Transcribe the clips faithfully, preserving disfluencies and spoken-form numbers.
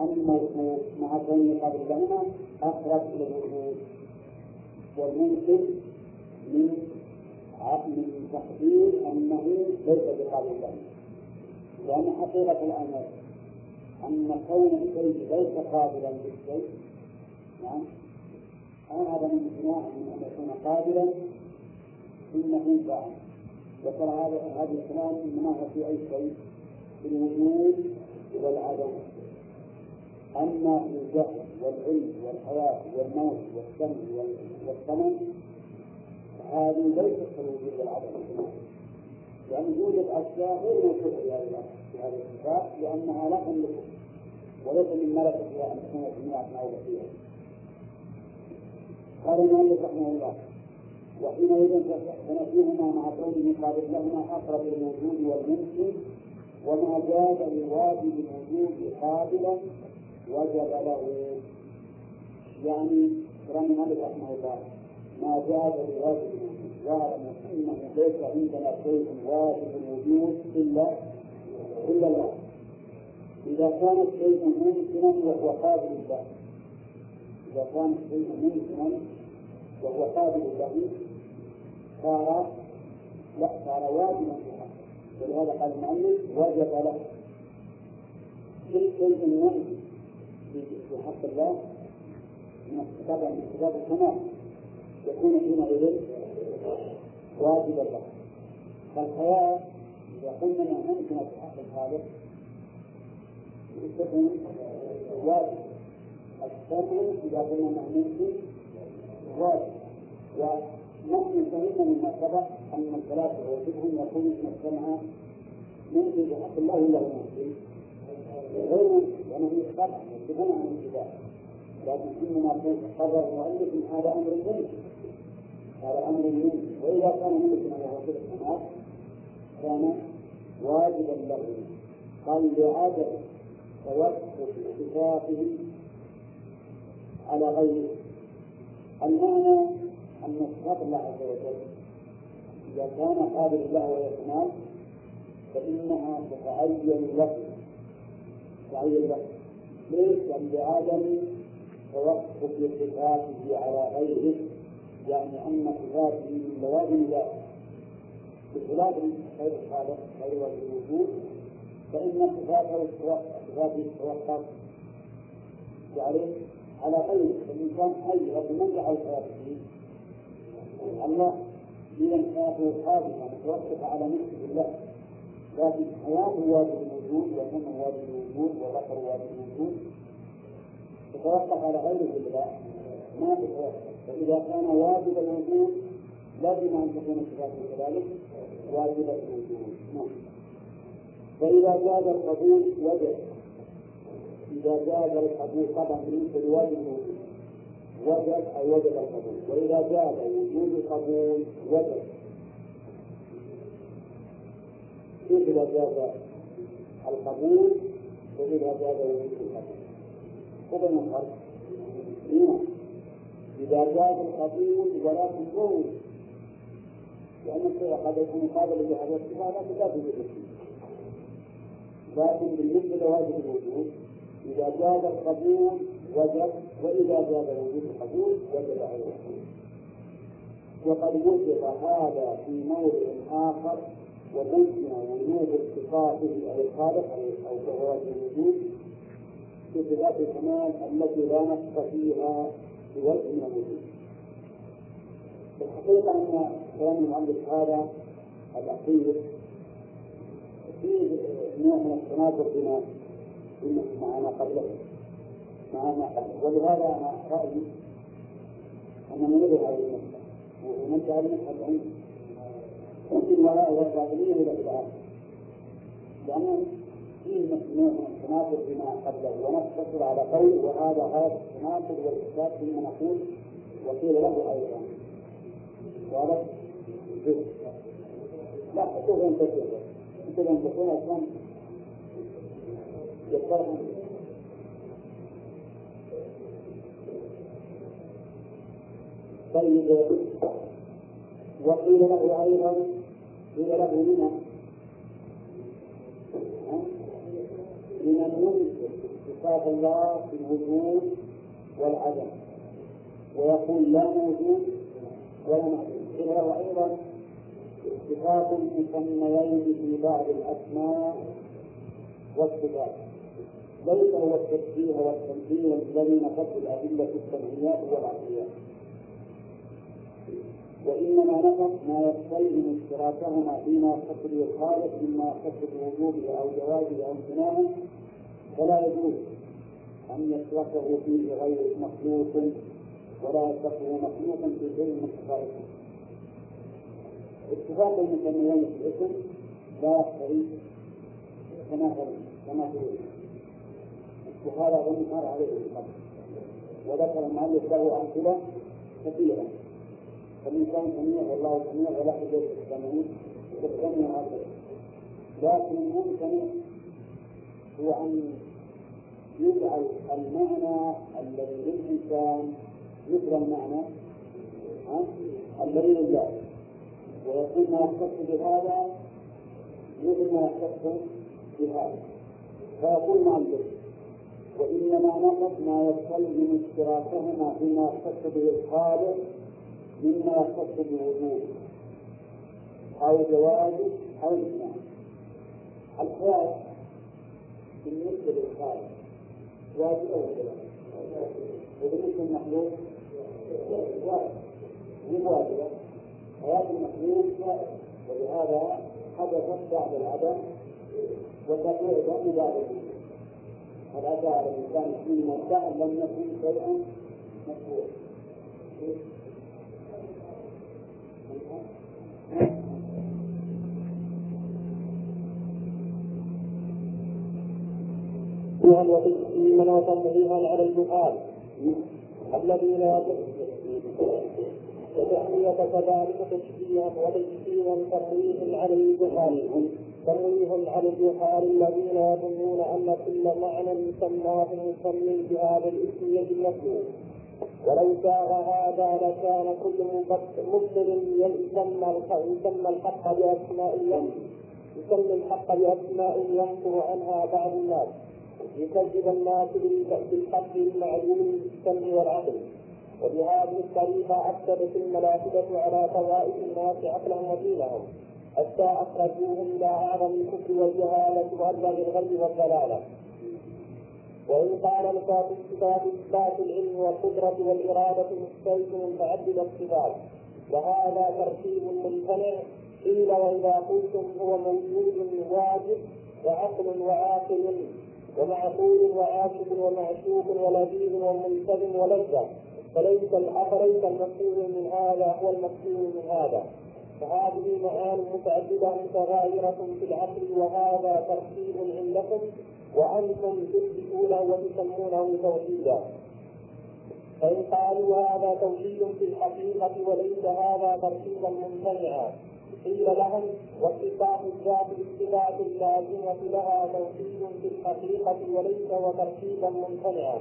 أن الموقوف مع كونه قبل بينهما أقرب إلى الوجود، والممكن من من تقدير أنه ليس بقابل بينهما، لأن حقيقة الأمر أن كون الشيء ليس قابلا بالشيء، نعم، هذا من إمكانه أن يكون قابلا إنه بعد، وترى هذا هذا الكلام إنما في أي شيء في الوجود والعدم. أما الجهل والعلم والحياة والموت والسم والثمن هذه ليست في الوجود والعدم، لأن يوجد أشياء غير موجودة في هذا الكتاب لأنها لا تملكه وليس من ملكتها أن تكون جميع أسماء فيها. قال المؤلف رحمه الله: وحينئذ فنفيهما مع كونه قابل لهما أقرب للوجود والممكن، وما جاز لواجب الوجود قابلا وجب له. يعني ترى المؤلف رحمه الله ما جاز لواجب الوجود، واعلم أنه ليس عندنا شيء واجب الوجود إلا إلا الله. إذا كان الشيء ممكنا وهو قابل لله، إذا كان الشيء ممكنا وهو قابل لله صار لا صار واجبا في حقه، ولهذا قال المؤلف وجب له. كل شيء ممكن في حق الله من اقتضاء من اقتضاء الكمال يكون حينئذ واجبا له. فالحياة إذا قلنا أنها ممكنة في حق الخالق تكون واجب، الشرع إذا قلنا أنها ممكن واجب، ونحن فهمنا مما سبق أن الثلاثة واجبهم يكون من السمع ممكن في حق الله إلا الممكن غير ممكن، لأنه يتقطع يتبنى عن الجدال، لكن إنما كان قدر المؤلف من هذا أمر ممكن، هذا أمر ممكن، وإذا كان ممكن أن يوصل السماء كان واجبا له. قال: لعدم توقف اختلافه على غيره. المعنى أن صفات الله عز وجل إذا كان قابل له ويكمل فإنها تتعين له، تعين له ليس لعدم توقف اختلافه على غيره، يعني أن اختلافه من لوازم ذاته بخلاف غير الخالق غير وجه الوجود، فإن اختلافه يتوقف عليه على غيره. الإنسان أي رب من جعل خلافه الله، إذا خلافه خالقا متوقف على نفسه الله، لكن حياته واجب الوجود وهم واجب الوجود وبشر واجب الوجود تتوقف على غيره الله ما تتوقف. فإذا كان واجب الوجود لازم أن تكون صفاته كذلك واجبة الوجود. فإذا جاز القبول وجب، إذا جاز القبول طبعا بالنسبة لواجب الوجود وجب أو وجب القبول، وإذا جاز وجود القبول وجب. كيف إذا جاز القبول وإذا جاز وجود القبول؟ قبل الفرق إذا جاز القبول ولكن قول، لأن الشيء قد يكون قابلا لهذه الصفة لا تجازي بالاسم، لكن بالنسبة لواجب الوجود إذا جاز القبول وجب، وإذا جاز وجود القبول وجب عليه. وقد وجد هذا في موضع آخر وممكن وجود اتصافه أو الخالق أو جواز الوجود في صفات الكمال التي لا نقص فيها بوجه من الوجود. الحقيقة أن كلام المؤلف هذا الأخير فيه نوع من التناقض بما معنا قبله معنا قبله ولهذا أنا رأيي أن ننبه هذه المسألة وننبه هذه المسألة ممكن وراء والباطنية إلى الآن، لأن فيه نوع من التناقض بما قبله ونقتصر على قول وهذا غاية التناقض والإثبات فيما نقول وقيل له أيضا وعلى الجزء لا تقول أن تقول تقول أن تكون أسلام يقرأ طيب. وقيل له أيضا قيل له لنا لمن ينكر صفات الله في الوجود والعدم ويقول لا موجود ولا معدوم. إذا وأيضا اتفاق المسميين في بعض الأسماء والصفات ليس هو التشبيه والتنزيه الذي نفت الأدلة السمعيات والعقليات، وإنما نفت ما يستلزم اشتراكهما فيما يقتضي الخالق مما يقتضي وجوده أو جوازه أو امتناعه، فلا يجوز أن يشركه فيه غير مخلوق ولا يشركه مخلوق في شيء من صفاته. اتفاق المسميين في الاسم لا يقتضي تماثلا، وهذا هو المنكر عليه القدر، وذكر المؤلف له أمثلة كثيرة، فالإنسان سميع والله سميع ولا حجة السمعين تستمع هذا. لكن الممتنع هو أن يجعل المعنى الذي للإنسان مثل المعنى الذي لله، ويكون ما يختص بهذا مثل ما يختص بهذا، فيقول مؤلف وإنما نقص ما يستلزم اشتراكهما فيما يختص به الخالق مما يختص بوجوده أو جوازه أو امتناعه. الخالق بالنسبة للخالق واجب أو جواز، وبالنسبة للمخلوق واجب مواجبة، حياة المخلوق جائز، ولهذا حدثت بعد العدم وتبعد إلى الوجود. هل أتى على الإنسان حين مبتعد لم يكن شيئا مشروعا؟ فيها الوقت في من وطمعيها على الجهال الذين وتحمية كذلك تشبيها وتشبيها تمويه على الجهال تمويه على الجهال الذين يظنون أن كل معنى يسمى يسمي بهذا الاسم يد المخلوق، ولو سار هذا لكان كل مبتدع يسمى الحق بأسماء يسمى الحق بأسماء ينكر عنها بعض الناس ليكذب الناس بالحق المعلوم بالسمع والعقل. وبهذه الطريقة أكثرت الملائكة على طوائف الناس عقلهم ودينهم حتى أخرجوهم إلى أعظم الكفر والجهالة وأبلغ الغي والضلالة. وإن كان نفاذ الصفات إثبات العلم والقدرة والإرادة مستلزم متعدد الصفات، وهذا ترتيب ممتنع. قيل وإذا قلتم هو موجود واجب وعقل وعاقل ومعقول وعاشق ومعشوق ولذيذ وملتزم ولذة، فليس الأفريق المسؤول من هذا هو المسؤول من هذا، فهذه معان متعددة متغايرة في العقل، وهذا ترتيب عندكم وأنتم تثبتونه وتسمونه توحيدا. فإن قالوا هذا توحيد في الحقيقة وليس هذا ترتيبا ممتنعا، قيل لهم واتفاق الذات بالصفات اللازمة لها توحيد في الحقيقة وليس وترتيبا ممتنعا.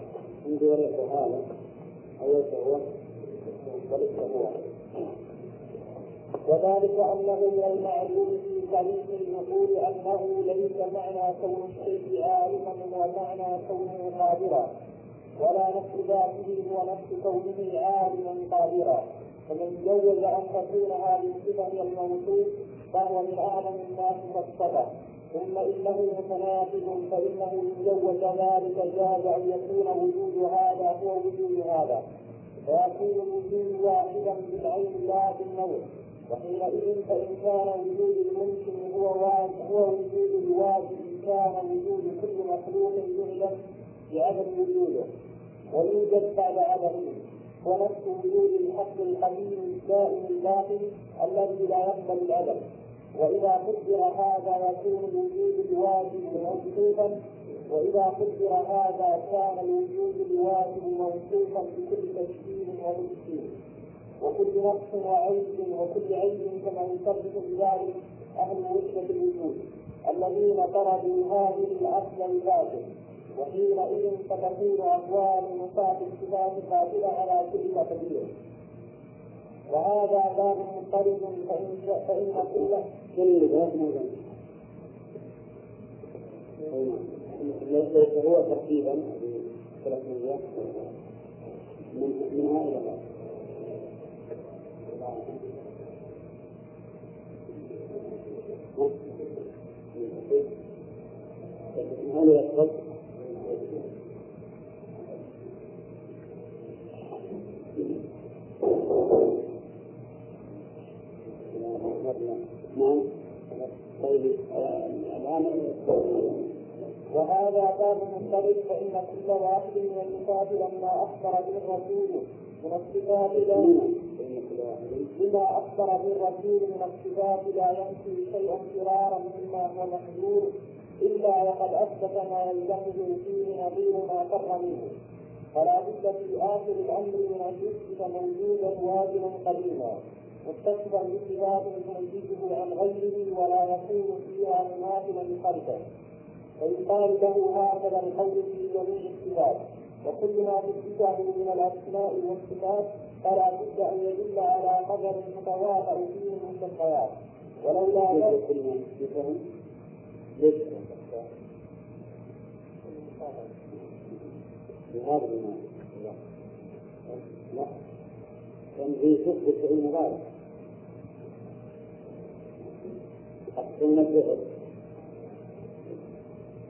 أيوة هو وليس هو، وذلك أنه من المعلوم في طريق النقول أنه ليس معنى كون الشيء عالما ومعنى كونه قادرا، ولا نفس ذاته هو نفس كونه عالما قادرا، فمن جوز أن تكون هذه الصفة هي الموصوف فهو من أعلم الناس والصفة، ثم إنه متناقض فإنه إن جوز ذلك جاز أن يكون وجود هذا هو وجود هذا، فيكون الوجود واحدا بالعين لا بالنوع. وحينئذ فإن كان وجود الممكن هو وجود الواجب كان وجود كل مخلوق يعلم بعدم وجوده ويوجد بعد عدمه، ونفس وجود الحق القديم الدائم الباقي الذي لا يقبل العدم. وإذا قدر هذا يكون الوجود الواجب موصوفا، وإذا قدر هذا كان الوجود الواجب موصوفا بكل تشكيل وتشكيل وكل نقص وعيب، وكل عيب كما يثبت بذلك أهل وحدة الوجود الذين طردوا هذه الأصل الباطل. وحينئذ فتكون أقوال نفاة الصفات قابلة على كل تقدير، وهذا باب مضطرب فإن كل كل ذات ليس هو ترتيبا ثلاثمية منها إلى بعد. هل يدخل نعم طيب الآن وهذا باب منفرد فإن كل واحد من الصفات لما أخبر بالرسول من الصفات لا إذا أخبر بالرسول من الصفات لا ينفي شيئا فرارا مما هو محذور إلا وقد أثبت ما يلزمه فيه نظير ما فر منه، فلا بد في آخر الأمر من أن يثبت موجودا واجبا قديما مستكبرا بصفات يميزه عن غيره ولا يكون فيها مماثلا خلقه، ويقال له هكذا القول في جميع الصفات، وكل ما تتبعه من الأسماء والصفات فلا بد أن يدل على قدر متواضع فيه من الحياة، ولولا ذلك ليس بهذا المعنى لا تنزيه تثبت علم ذلك السنة بغير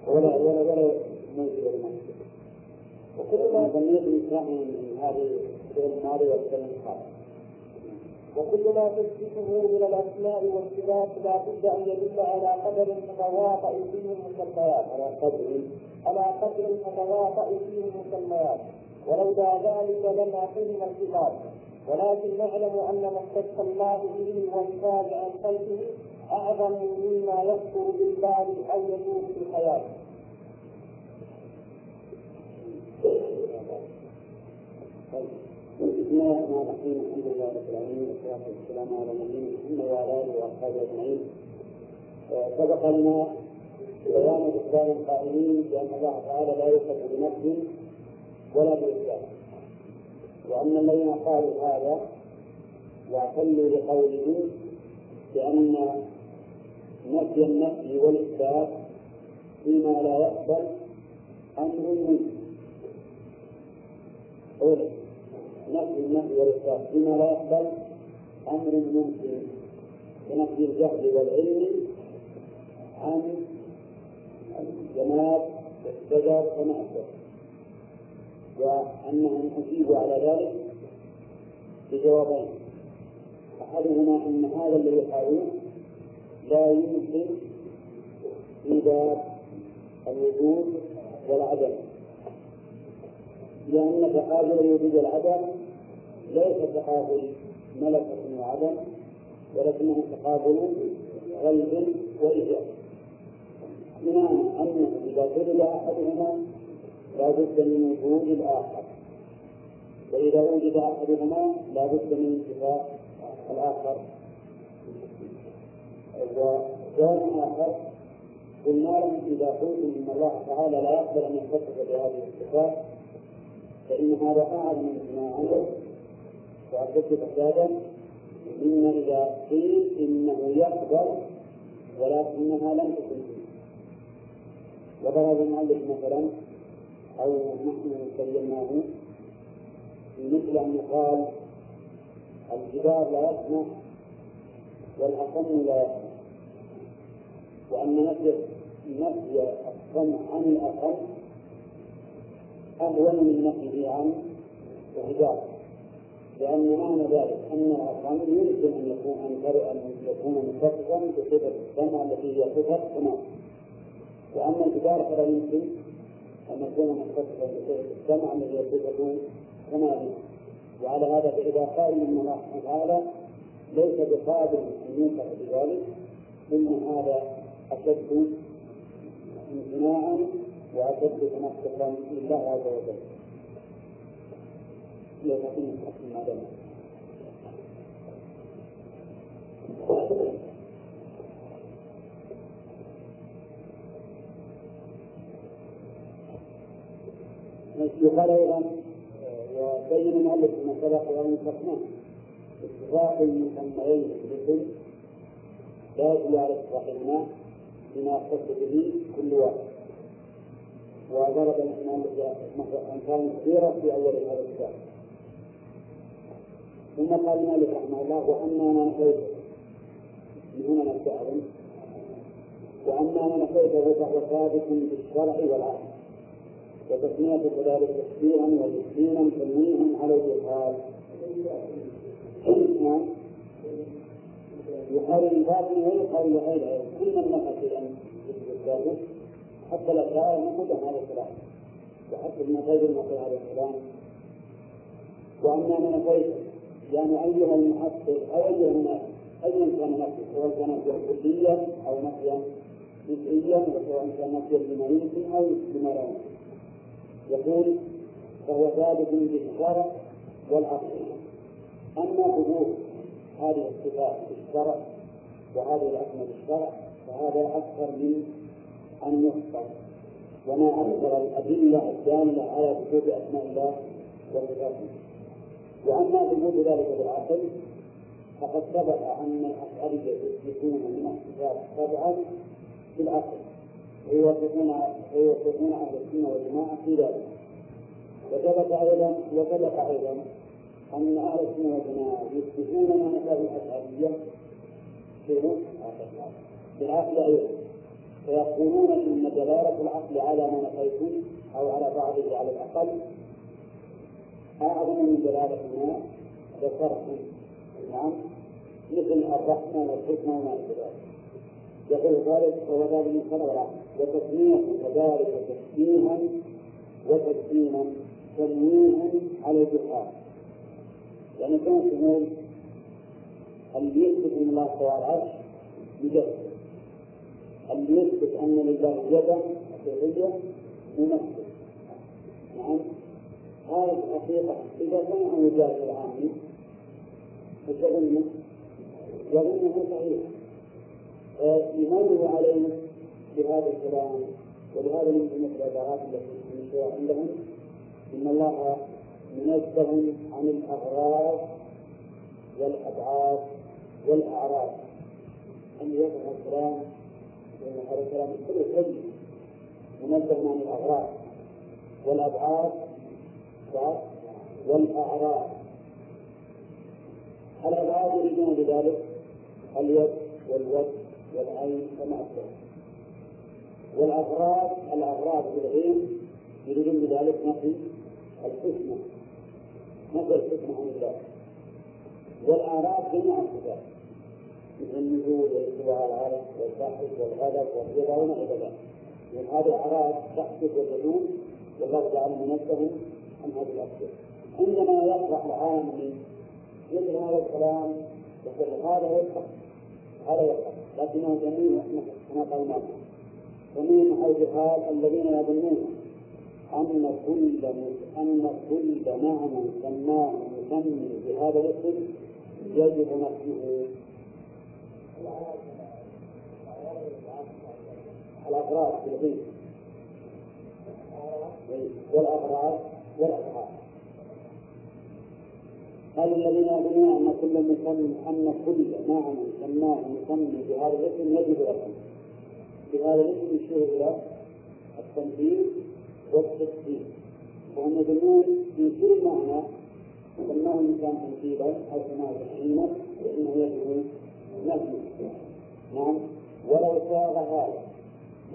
ولا ولا ولا منزل المنزل، وكل ما ظنيت من هذه الماضي والسلم الخاص وكل ما تثبته من الأسماء والصفات لا بد أن يدل على قدر متواطئ فيه المسميات على قدر على قدر متواطئ فيه المسميات، ولولا ذلك لما فهم الصفات، ولكن نعلم أن ما استدل الله به والناتج عن خلقه أعظم مما يذكر بالبعض أو يجوز في الخيال. بسم الله الرحمن الرحيم، الحمد لله رب العالمين والصلاة والسلام على نبينا محمد وعلى آله وأصحابه أجمعين. سبق لنا بيان إخبار القائلين بأن الله تعالى لا يوصف بنفسه ولا بإثباته، وأن الذين قالوا هذا واعتلوا لقولهم بأن نفي النفي والإثبات فيما لا يقبل أمر منه، أولا نفي النفي والإثبات فيما لا يقبل أمر ممكن كنفي الجهل والعلم عن الجماد والشجر وما أشبه، وأنهم أجيبوا على ذلك بجوابين: أحدهما أن هذا الذي يحاولون لا يمكن في باب الوجود والعدم، لأن تقابل الوجود والعدم ليس تقابل ملكة وعدم، ولكنه تقابل غيب وإيجاب، بمعنى أنه إذا طلب أحدهما لا بد من وجود الآخر، وإذا وجد أحدهما لا بد من انتفاء الآخر. وكان آخر قلنا لهم إذا قلتم إن الله تعالى لا يقدر أن يتصف بهذه الصفات فإن هذا أعلم من إجماعهم، وأردت أحدادا إن إذا قيل إنه يقدر ولكنها لم تكن فيه، وضرب المؤلف مثلا أو نحن سلمناه مثل أن يقال الجدار لا يسمع والأصم لا يسمع، وأن نفي نفي الصمع عن الأصم أهون من نفيه عن الحجاب، لأن معنى ذلك أن الأصم يمكن أن يكون متصفا بصفة السمع التي هي صفة سمع، وأما الجدار فلا يمكن أن يكون متصفا بصفة السمع التي هي صفة سمع. وعلى هذا فإذا قال إن الله تعالى ليس بقادر أن ينفع بذلك إن هذا أشد امتناعا وأشد تمسكا بالله عز وجل. لكن أصل عدم يقال أيضا وبين المؤلف ما سبق وأن شرحناه اتفاق المسميين بالاسم لا يدل على اتفاقهما بما يختص به كل واحد، وضرب أمثالا كثيرة في أول هذا الكتاب. ثم قال مالك رحمه الله: وأما من حيث من هنا نستعلم وأما من حيث فهو ثابت بالشرع والعقل، وتسمية كذلك تكفيرا وتسليما تنويها على الجهاد يقال للباطن ويقال لغير غيره، كل من نقص بالذات حتى الأشاعرة ينقضون هذا الكلام وحتى المساجد ينقضون هذا الكلام. وأما من كيف يعني أيها المحقق أو أيها الناس أيا كان نفسه، سواء كان نفسه كليا أو نفسا جزئيا، وسواء كان نفسا بما يمكن أو بما لا يمكن، يقول فهو ثابت بالشرع والعقل. أما ظهور هذه الصفات بالشرع وهذه الأسماء بالشرع فهذا أكثر من أن يخطر، وما أكثر الأدلة الدالة على وجود أسماء الله وصفاته. وأما وجود ذلك بالعقل فقد ثبت أن الأشعرية يثبتون من الصفات السبعة بالعقل، ويوافقون أهل السنة والجماعة في ذلك. وثبت أيضا وثبت أيضا أن أهل السنة والجماعة يثبتون من الأشعرية بالعقل أيضا، فيقولون إن دلالة العقل على ما نفيتم أو على بعضه على الأقل أعظم من دلالة ما ذكرتم، نعم، مثل الرحمة والحكمة وما إلى ذلك. يقول ذلك فهو ذلك من الشرع وتسمية كذلك تسميها وتسليما تنويها على الجهاد. يعني كما تقول اللي يثبت من الله سواء العرش بجسد، اللي يثبت أن لله يدا حقيقية ممثل، نعم، هذه الحقيقة إذا سمع الرجال العامي فشغلنا يظنه صحيح، إيمانه عليه بهذا الكلام ولهذا يمكن العبارات التي نشرها عندهم إن الله منزه عن الأغراض والأبعاد والأعراض، أن يفهم الكلام لأن هذا الكلام كله سيء، منزه عن الأغراض والأبعاد والأعراض. الأبعاد يريدون بذلك اليد والوجه والعين وما أشبه، والأغراض الأغراض بالعين يريدون بذلك نفي الحسنى نفي الحسنى عن الله، والأعراض جميع الصفات مثل النزول والاستواء على العرش والبحث والغلب والرضا وما إلى ذلك، لأن هذه الأعراض تحدث وتزول، والله تعالى منزه عن هذه الأشياء. عندما يقرأ العامي مثل هذا الكلام يقول هذا يفقه هذا يفقه، لكنه جميل كما قال مالك ومن هؤلاء الذين يظنون أن كل أن كل معنى سماه مسمى بهذا الاسم يجب نفيه الأغراض بالغيب والأغراض والأبعاد. قال الذين يظنون أن كل مسمى أن كل معنى سماه مسمى بهذا الاسم يجب نفيه بهذا الاسم يشير إلى التنفيذ والتسليم، وهم يظنون في كل معنى سماه الإنسان تنفيذا أو سماه تحريما فإنه يجب نفيه، نعم. ولو صار هذا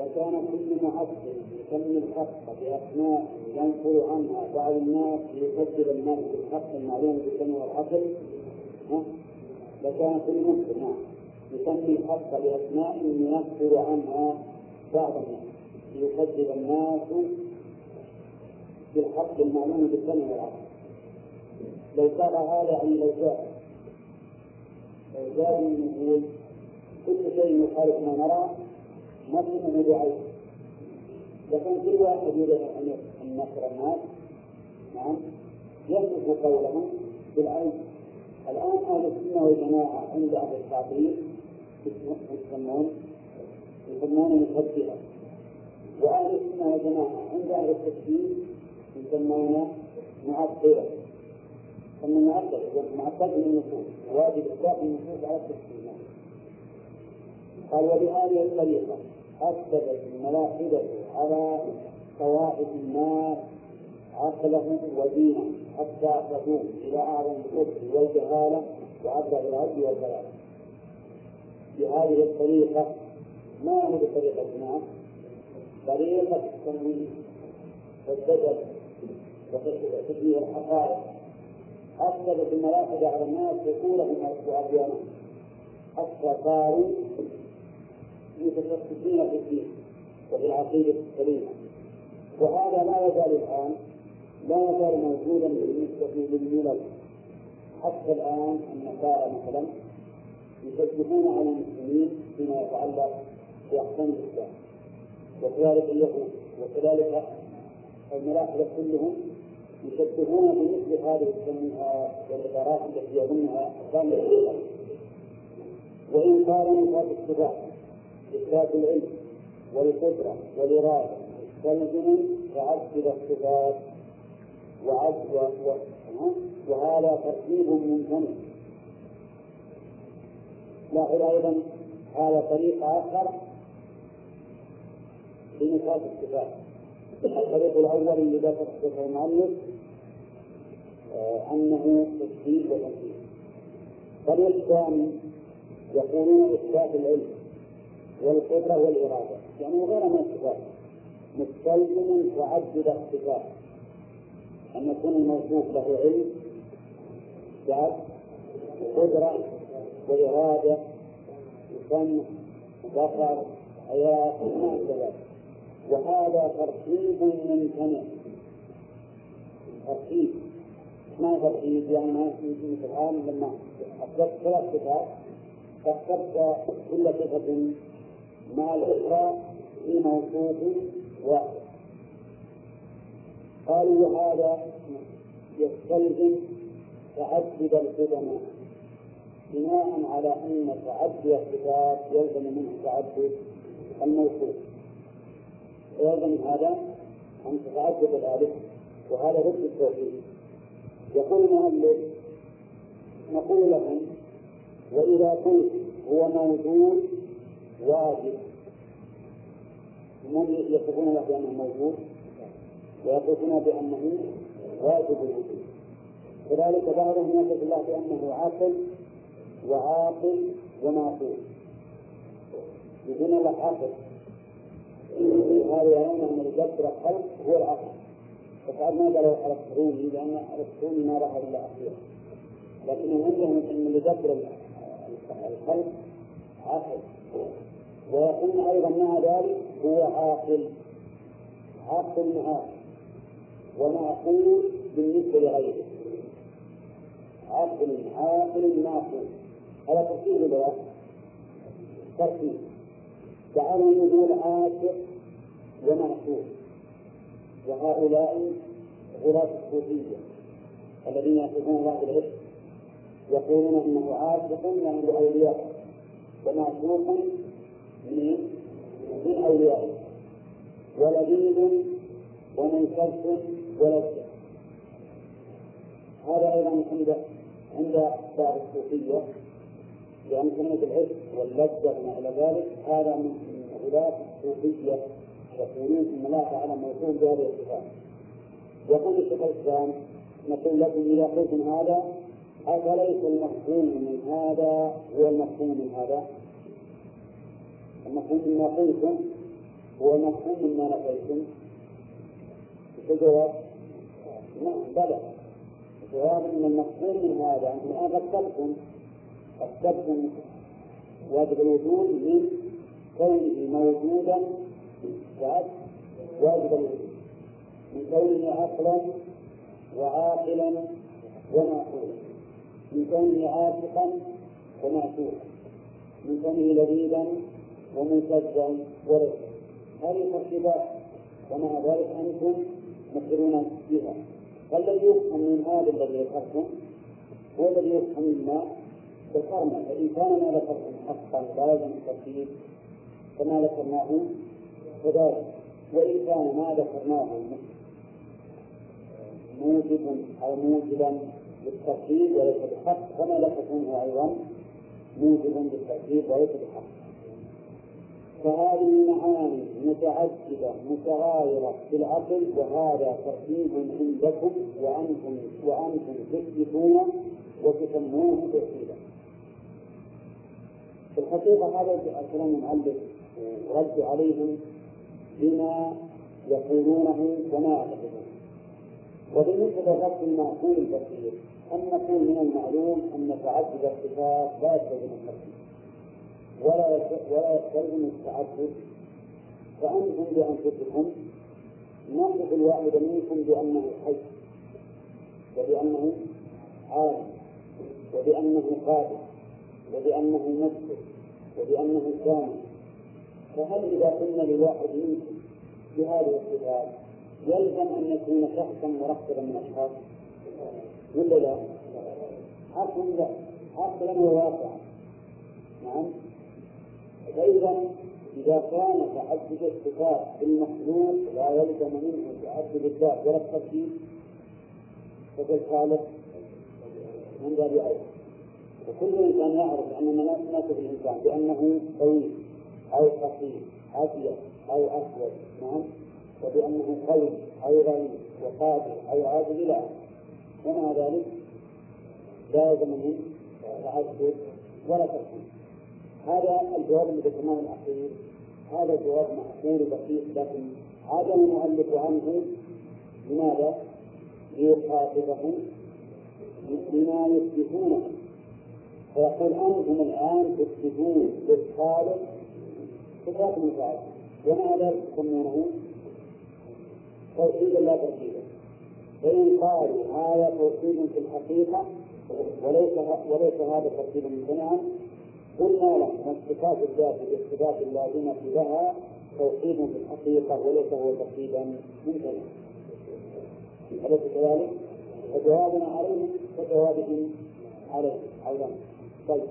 لكان كل معبد يسمي الحق بأسماء ينقل عنها بعض الناس ليسجل الناس بالحق المعلوم بالسمع والعقل، لكان كل مسلم نعم يسمي الحق بأسماء ينفر عنها بعض الناس ليكذب الناس بالحق المعلوم بالسمع والعقل. لو صار هذا أي لو زاد لو زاد يقول كل شيء يخالف ما نرى نفسه بدعيه، لكن كل واحد يريد أن ينصر الناس، نعم، يصف قولهم بالعين. الآن أهل السنة والجماعة عند أهل التعطيل يسمون يسمون مشبهة، وأهل السنة والجماعة عند أهل التكفير يسمون معطلة، فمن معطل معطل للنصوص واجب إطلاق النصوص على التكفير. قال وبهذه الطريقة أثبت الملاحدة على فوائد ما عقله ودينه حتى أخذوه إلى أعظم الكفر والجهالة وأبلغ العدل والبلاء. بهذه الطريقة ما هي طريقة ما؟ طريقة التنوير والزجر وتشبيه الحقائق أفسدت الملاحدة على الناس عقولهم وأديانهم حتى صاروا متشككين في الدين وفي العقيدة السليمة، وهذا لا يزال الآن لا يزال موجودا بالنسبة للملل. حتى الآن النصارى مثلا يشجعون على المسلمين فيما يتعلق بأحكام الإسلام، وكذلك اليهود، وكذلك الملاحدة كلهم يشبهون بمثل هذه السميات والعبارات التي يظنها أحكام الإسلام. وإن قارنوا بهذا الاتباع إثبات العلم والقدرة والإرادة والجنون فعجل الصفات وعجل، وهذا ترتيب منهم. لاحظ أيضا هذا طريق آخر لنفاذ الصفات. الطريق الأول الذي ذكره المؤلف أنه تشبيه وتمثيل. الطريق الثاني يقولون إثبات العلم والقدرة والإرادة، يعني غير من الصفات مستلزم وعدد الصفات، أن يكون الموصوف له علم بعد قدرة والإرادة وسمع بصر حياة وما إلى ذلك. وهذا ترتيب ممتنع. ترتيب ما ترتيب يعني ما يمكن الآن لما أثبت ثلاث صفات فاخترت كل صفة مع الأخرى في موصوف واحد. قالوا هذا يستلزم تعدد القدماء بناء على أن تعدد الصفات يلزم منه تعدد الموصوف، يلزم هذا أن تتعدد الآلهة، وهذا ضد التوحيد. يقول المؤلف نقول لهم وإذا كنت هو موجود واجب، هم يصفون له بأنه موجود ويصفون بأنه واجب الوجود. كذلك بعضهم يصف الله بأنه عاقل وعاقل ومعقول، يقولون له عاقل، هذا يعني أن الجبر الخلق هو العقل. فقد ما قالوا على الصهيوني لأن على الصهيوني ما رأى إلا أخيرا، لكنهم عندهم أن الجبر الخلق عاقل، ويقولون أيضا مع ذلك هو عاقل عاقل معاه ومعقول بالنسبة لغيره، عاقل عاقل معقول. هذا ترتيب الوقت ترتيب. تعالوا نقول عاقل ومعقول، وهؤلاء غلاة الصوفية الذين يصفون الله بالعشق، يقولون انه عاشق من الاولياء ومعشوق من الاولياء ولذيذ ومنكسر ولذة. هذا ايضا عند عند بعض الصوفية لان كلمة العشق واللذة وما الى ذلك هذا من غلاة الصوفية، يقولون ان لا تعالى موصول بهذه الصفات. يقول الشيخ الاسلام نقول لكم اذا قلتم هذا أفليس المفهوم من هذا هو المفهوم من هذا؟ المفهوم مما قلتم هو المفهوم مما نفيتم؟ الجواب نعم بلى. الجواب ان المفهوم من هذا انتم الان اثبتم اثبتم واجب الوجود من كونه موجودا بعد واجب الوجود، من كونه عقلا وعاقلا ومعقولا، من كونه عاشقا ومعشوقا، من كونه لذيذا ومنكسرا ورزقا. هذه ترتيبات ومع ذلك انتم مخبرون بها. فالذي يفهم من هذا الذي ذكرتم هو الذي يفهم مما ذكرنا، فان كان ما ذكرتم حقا لازم الترتيب كما ذكرناه كذلك، وان كان ما ذكرناه موجبا او موجبا بالترتيب وليس بالحق فما لا تكون أيضا موجبا بالترتيب وليس بالحق. فهذه المعاني متعددة متغايرة في العقل، وهذا ترتيب عندكم وأنتم وأنتم تثبتون وتسموه تأكيدا. في الحقيقة هذا الكلام المؤلف رد عليهم بما يقولونه وما يعتقدون. وبالنسبة للرد المعقول البصير أن نقول من المعلوم أن تعدد الصفات لا يستلزم الترتيب ولا يستلزم التعدد، فأنتم بأنفسكم نقف الواحد منكم بأنه حي وبأنه عالم وبأنه قادر وبأنه مبصر وبأنه كامل، فهل إذا قلنا لواحد منكم بهذه الصفات يلزم أن يكون شخصا مركبا من أشخاص؟ ولا لا؟ عقلا لا، عقلا وواقعا. نعم. فإذا إذا كان تعدد الصفات بالمخلوق لا يلزم منه تعدد الذات ولا التركيب، فكالخالق من باب أولى. وكل إنسان يعرف أن ما نصف الإنسان بأنه طويل أو قصير، أبيض أو أسود، نعم، وبأنه قوي أو ضعيف وقادر أو عاجز إلى آخره، ومع ذلك لا يلزم منه تعدد ولا تركيب. هذا الجواب الذي ذكرناه الأخير هذا جواب معقول بسيط، لكن هذا المؤلف عنه لماذا؟ ليخاطبهم بما يثبتونه، فيقول أنتم الآن تثبتون للخالق صفات متعددة ومع ذلك تسمونه توحيدا لا تركيبا، فإن قالوا هذا توحيد في الحقيقة وليس وليس هذا تركيبا ممتنعا، قلنا لهم صفات الذات بالصفات اللازمة لها توحيد في الحقيقة وليس هو تركيبا ممتنعا. أليس كذلك؟ فجوابنا عليهم كجوابهم عليهم أيضا. طيب،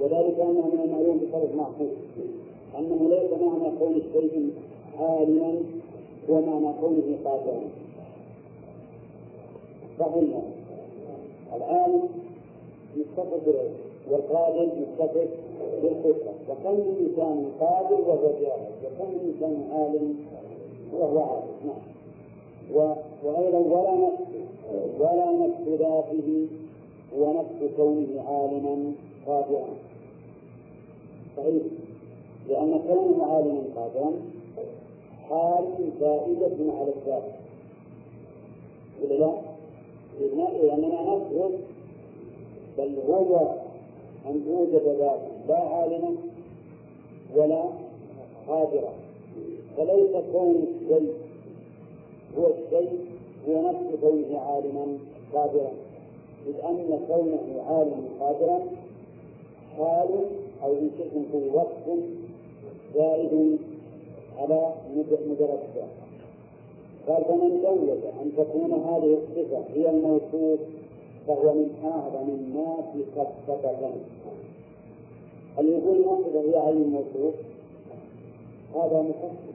وذلك أنه من المعلوم بصرف معقول أنه ليس معنى قول شيء عالما ومعنى قوله قادرا. فهمنا الآن مستقر بالعلم والقادر مستقر بالقدرة، وكم الإنسان قادر وهو جاهل وكم الإنسان عالم وهو عالم. نعم. وأيضا ولا نفس ولا نفس ذاته ونفس كونه عالما قادرا، صحيح، لأن كونه عالما قادرا حال زائدة على الذات، ولا لا؟ لأننا نفرض بل هو أن توجد ذات لا عالما ولا قادرا، فليس كون الشيء هو الشيء هو نفس كونه عالما قادرا، إذ أن كونه عالما قادرا حال أو إن شئتم في وقت زائد على مجرد الذات. قال فمن دولة أن تكون هذه الصفة هي الموصوف فهو من أعظم الناس خطة. هل يقول الموصوف هي عين الموصوف؟ هذا مخطئ،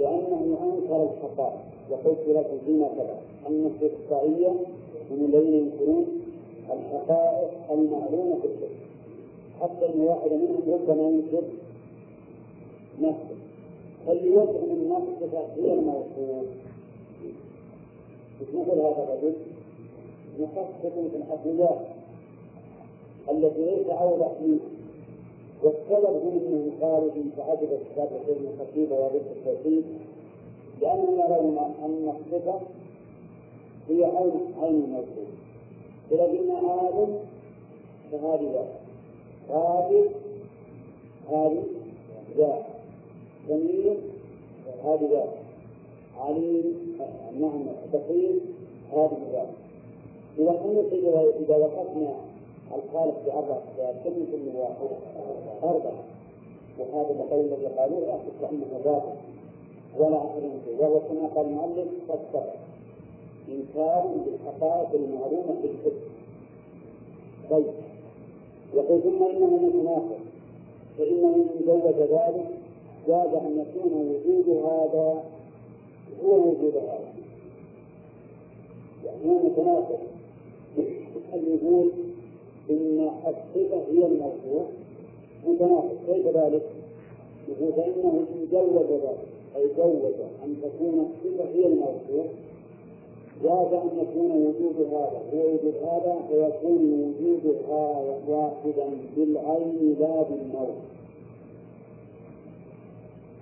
لأنه أنكر الحقائق، وقلت لكم فيما سبق أن الاستقصائية من الذين ينكرون الحقائق المعلومة في الشرك، حتى أن واحد منهم ربما ينكر نفسه، فليزعم من نفسه تأثير الموصوف. مثل هذا الرجل مخصص في الحقيقات التي ليس أوضح منها، والسبب هم أنهم قالوا إن تعدد الصفات غير خطيبة وغير الترتيب، لأنهم يرون أن الصفة هي عين عين الموصوف. إذا قلنا عالم فهذه ذات، قادر هذه ذات، جميل هذه ذات، عليم نعم بصير هذه ذات. إذا كنا إذا وقفنا الخالق بأربع صفات كم كل واحد أربعة، وهذا القول الذي قالوه لا شك أنه باطل ولا أثر فيه، وهو كما قال المؤلف قد سبق إنكار بالحقائق المعلومة في الكتب. طيب، يقول ثم إنه متناقض، فإنه من زوج ذلك زاد أن يكون وجود هذا هو وجود هذا، يعني هو متناقض. هل يقول إن الصفة هي الموصوف بتناسب، ليس ذلك يقول فإنه إن جوز ذلك أي جوز أن تكون الصفة هي الموصوف، جاز أن يكون وجود هذا هو وجود هذا، ويكون وجود هذا واحدا بالعين لا بالمرء.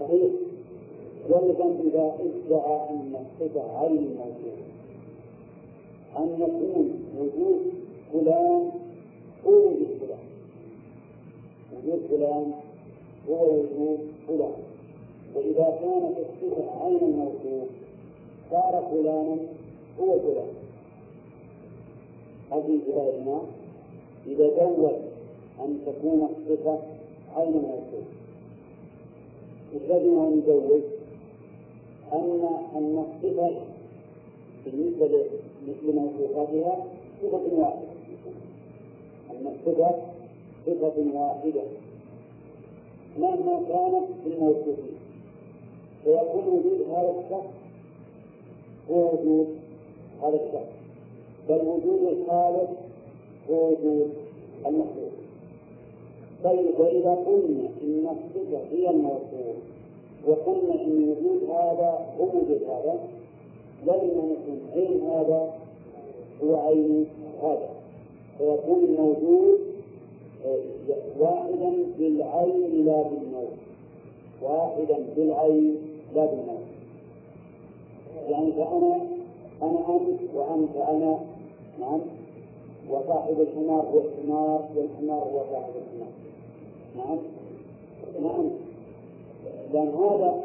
صحيح. ولذا إذا ادعى أن الصفة عين الموجود، أن يكون وجود فلان هو وجود فلان، وجود فلان هو وجود فلان، وإذا كانت الصفة عين الموجود صار فلانا هو فلان. هذه جهازنا إذا جوز أن تكون الصفة عين الموجود. الذي هو يجوز أن الصفة بالنسبة لموصوفاتها صفة واحدة، أن الصفة صفة واحدة مهما كانت في الموصوفين، فيكون وجود هذا الشخص هو وجود هذا الشخص، بل وجود الخالق هو وجود المخلوق. طيب وإذا قلنا إن الصفة هي الموصوف وقلنا إن وجود هذا هو وجود هذا، لما نكون عين هذا هو عين هذا، فيكون الموجود واحدا بالعين لا بالموت، واحدا بالعين لا بالموت. يعني فأنا أنا أنت وأنت أنا، نعم، وصاحب الحمار والحمار والحمار وصاحب الحمار، نعم نعم، لأن هذا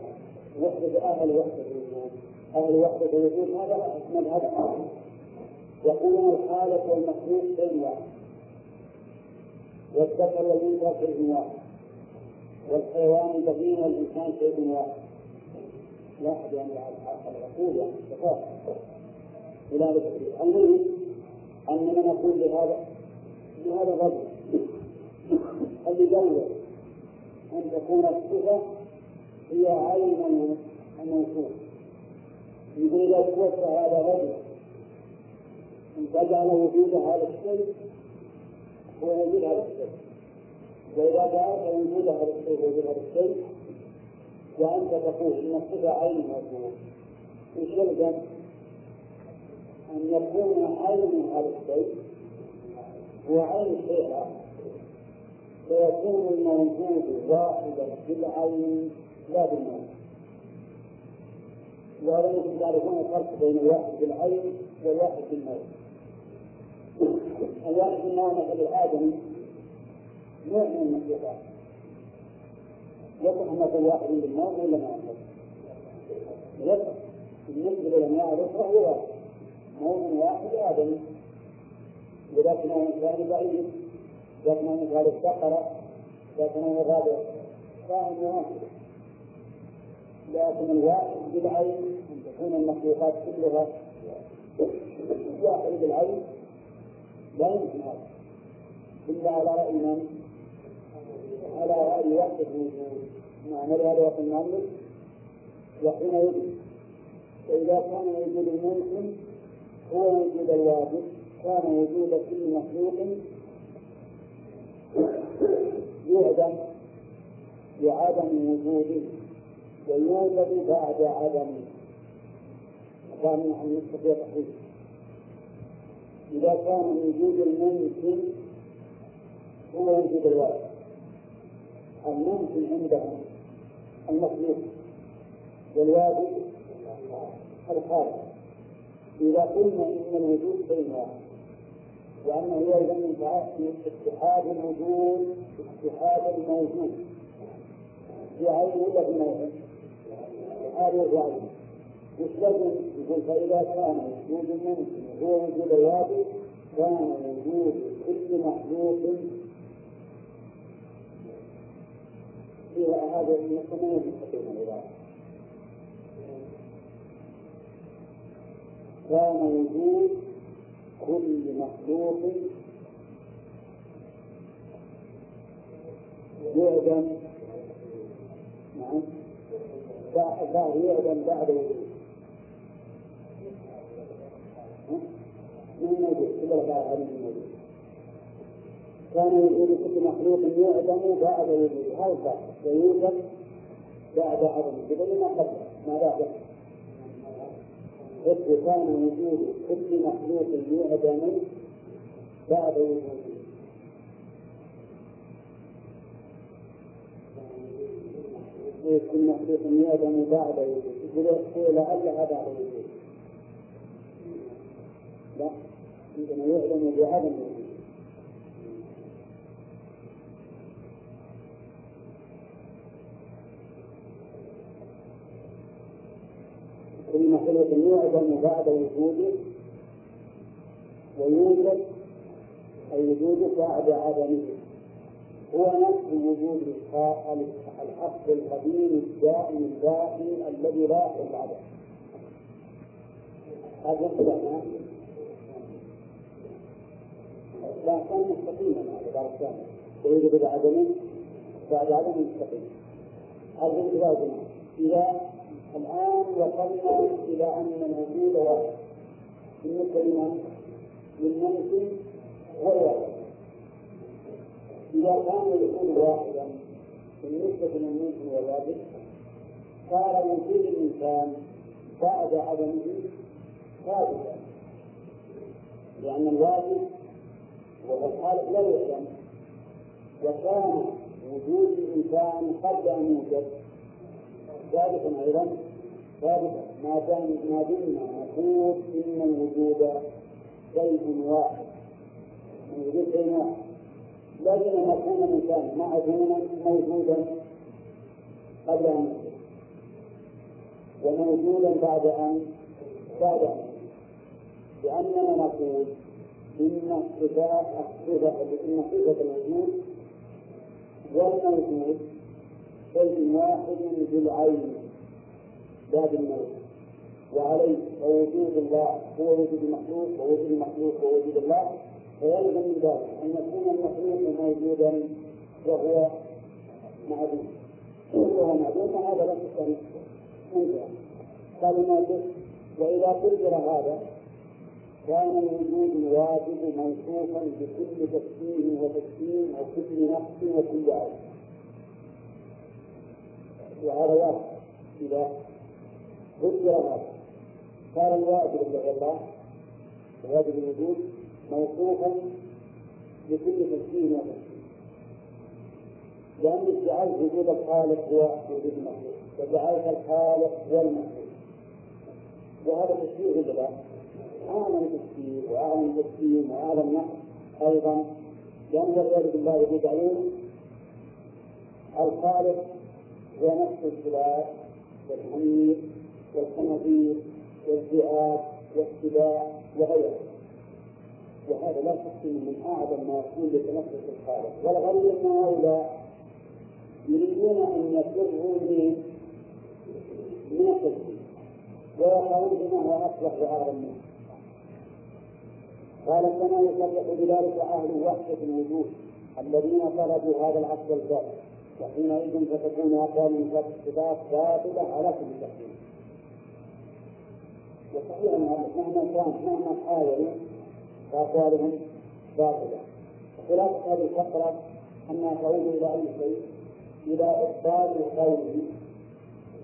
وحدة أهل وحدة الوجود، أهل وحدة الوجود هذا مذهب يقول الخالق والمخلوق شيء واحد، والذكر والأنثى شيء واحد، والحيوان البهيم والإنسان شيء واحد. لاحظ يعني العقول يعني التفاهم إلى ذلك. المهم أننا نقول لهذا لهذا الرجل اللي جوز أن تكون الصفة هي عين الموصوف، يقول إذا توفى هذا الرجل أن تجعل وجود هذا الشيء هو وجود هذا الشيء، وإذا جعلت وجود هذا الشيء وجود هذا الشيء وأنت تقول إن الصفة عين الموصوف، يشرد أن يكون عين هذا الشيء هو عين الشيء آخر، فيكون الموجود واحدا بالعين لا بالموجود. وعليكم تعرفون الفرق بين الواحد بالعين والواحد بالموجود. الواحد بالموجود مثل الآدمي نوع من المخلوقات، يصح مثل واحد بالموجود ولا ما يصح؟ يصح بالنسبة لمن يعرف هو واحد، موجود واحد آدمي، وذاك نوع ثاني بعيد، ذاك نوع غير البقرة، ذاك نوع غير كائن واحد. لكن الواحد بالعين أن تكون المخلوقات كلها واحد بالعين لا يمكن هذا إلا على رأي من؟ على رأي وحدة الوجود، نعمل هذا وقت النمل وحين يجب. فإذا كان وجود الممكن هو وجود الواجب، كان وجود كل مخلوق يعدم بعدم وجوده ويوجد بعد عدمه، كان من نستطيع تحريفه. إذا كان وجود الممكن هو وجود الواجب، الممكن عندهم المخلوق والواجب الخالق. إذا قلنا إن الوجود شيء واحد وأنه يلزم من اتحاد الوجود اتحاد الموجود في عين ولا في موجود، هذا الرأي يستلزم. يقول فإذا كان وجود الممكن هو وجود الواجب، كان وجود كل مخلوق إلى هذا المسلمين يستطيعون العبادة، كان وجود كل مخلوق يعدم يعدم بعد وجود من موجود إلا بعد وجود كان يقول كل مخلوق يعدم بعد وجوده، هذا ويوجد بعد عدمه بل ما قبل ما بعده. إذ كان وجود كل مخلوق يعدم بعد وجوده. إذ كل مخلوق يعدم بعد وجوده، يقول لعلها بعد وجوده. لا، عندما يعدم بعدم وجوده. كل مخلوق يعدم بعد وجوده ويوجد أي وجود بعد عدمه، هو نفس وجود الحق القديم الدائم الباقي الذي لا يحل عدمه. هذا كلام لا كان مستقيما على دار السلام، ويوجد بعد عدمه بعد عدمه مستقيم. هذا الإجابة إذا الآن وصلنا إلى أن الوجود واحد بالنسبة لمن؟ للممكن والواجب. إذا كان الوجود واحدا بالنسبة للممكن والواجب، صار وجود الإنسان بعد عدمه ثابتا، لأن الواجب وهو الخالق لا يعلم، وكان وجود الإنسان قبل أن يوجد ثابتا أيضا ثابتا ما دمنا نقول إن الوجود شيء واحد، الوجود شيء واحد، لكن ما كان الإنسان معدوما موجودا قبل أن يوجد وموجودا بعد أن بعد أن لأننا نقول إن صفة إن صفة الوجود والموجود شيء واحد بالعين لا بالموجود، وعليه ووجود الله هو وجود المخلوق ووجود المخلوق ووجود الله، فيلزم من ذلك أن يكون المخلوق موجودا وهو معدوم، وهو معدوم هذا لا يستطيع أنت قال مالك. وإذا قدر هذا كان الوجود الواجب موصوفا بكل تفسير وتكفير وكل نقص وكل عين، وهذا واحد إذا قدر هذا صار الواجب لغير الله واجب الوجود موصوفا بكل تفسير وتفسير، لأنك جعلت وجود الخالق هو وجود المخلوق وجعلت الخالق هو المخلوق، وهذا تشبيه لله أعلم تشبيه وأعلم تسليم وأعلم نقص أيضا، لأن الواجب الله يجب عليه الخالق هو نفس الكلاب والحمير والخنازير والذئاب والسباع وغيره، وهذا لا شك من أعظم ما يكون لتنفس الخالق. والغريب أن هؤلاء يريدون أن يفروا من من التشبيه ويقولون بما هو أصلح لأعظم منه. قال كما يصرح بذلك أهل وحدة الوجود الذين طلبوا هذا العصر الكامل، وحينئذ ستكون أقوال من الصفات ثابتة على كل تقدير. وصحيح أن مهما كان مهما حاولوا فأقوالهم باطلة. خلاصة هذه الفقرة أن تعود إلى أي شيء؟ إلى إثبات قوله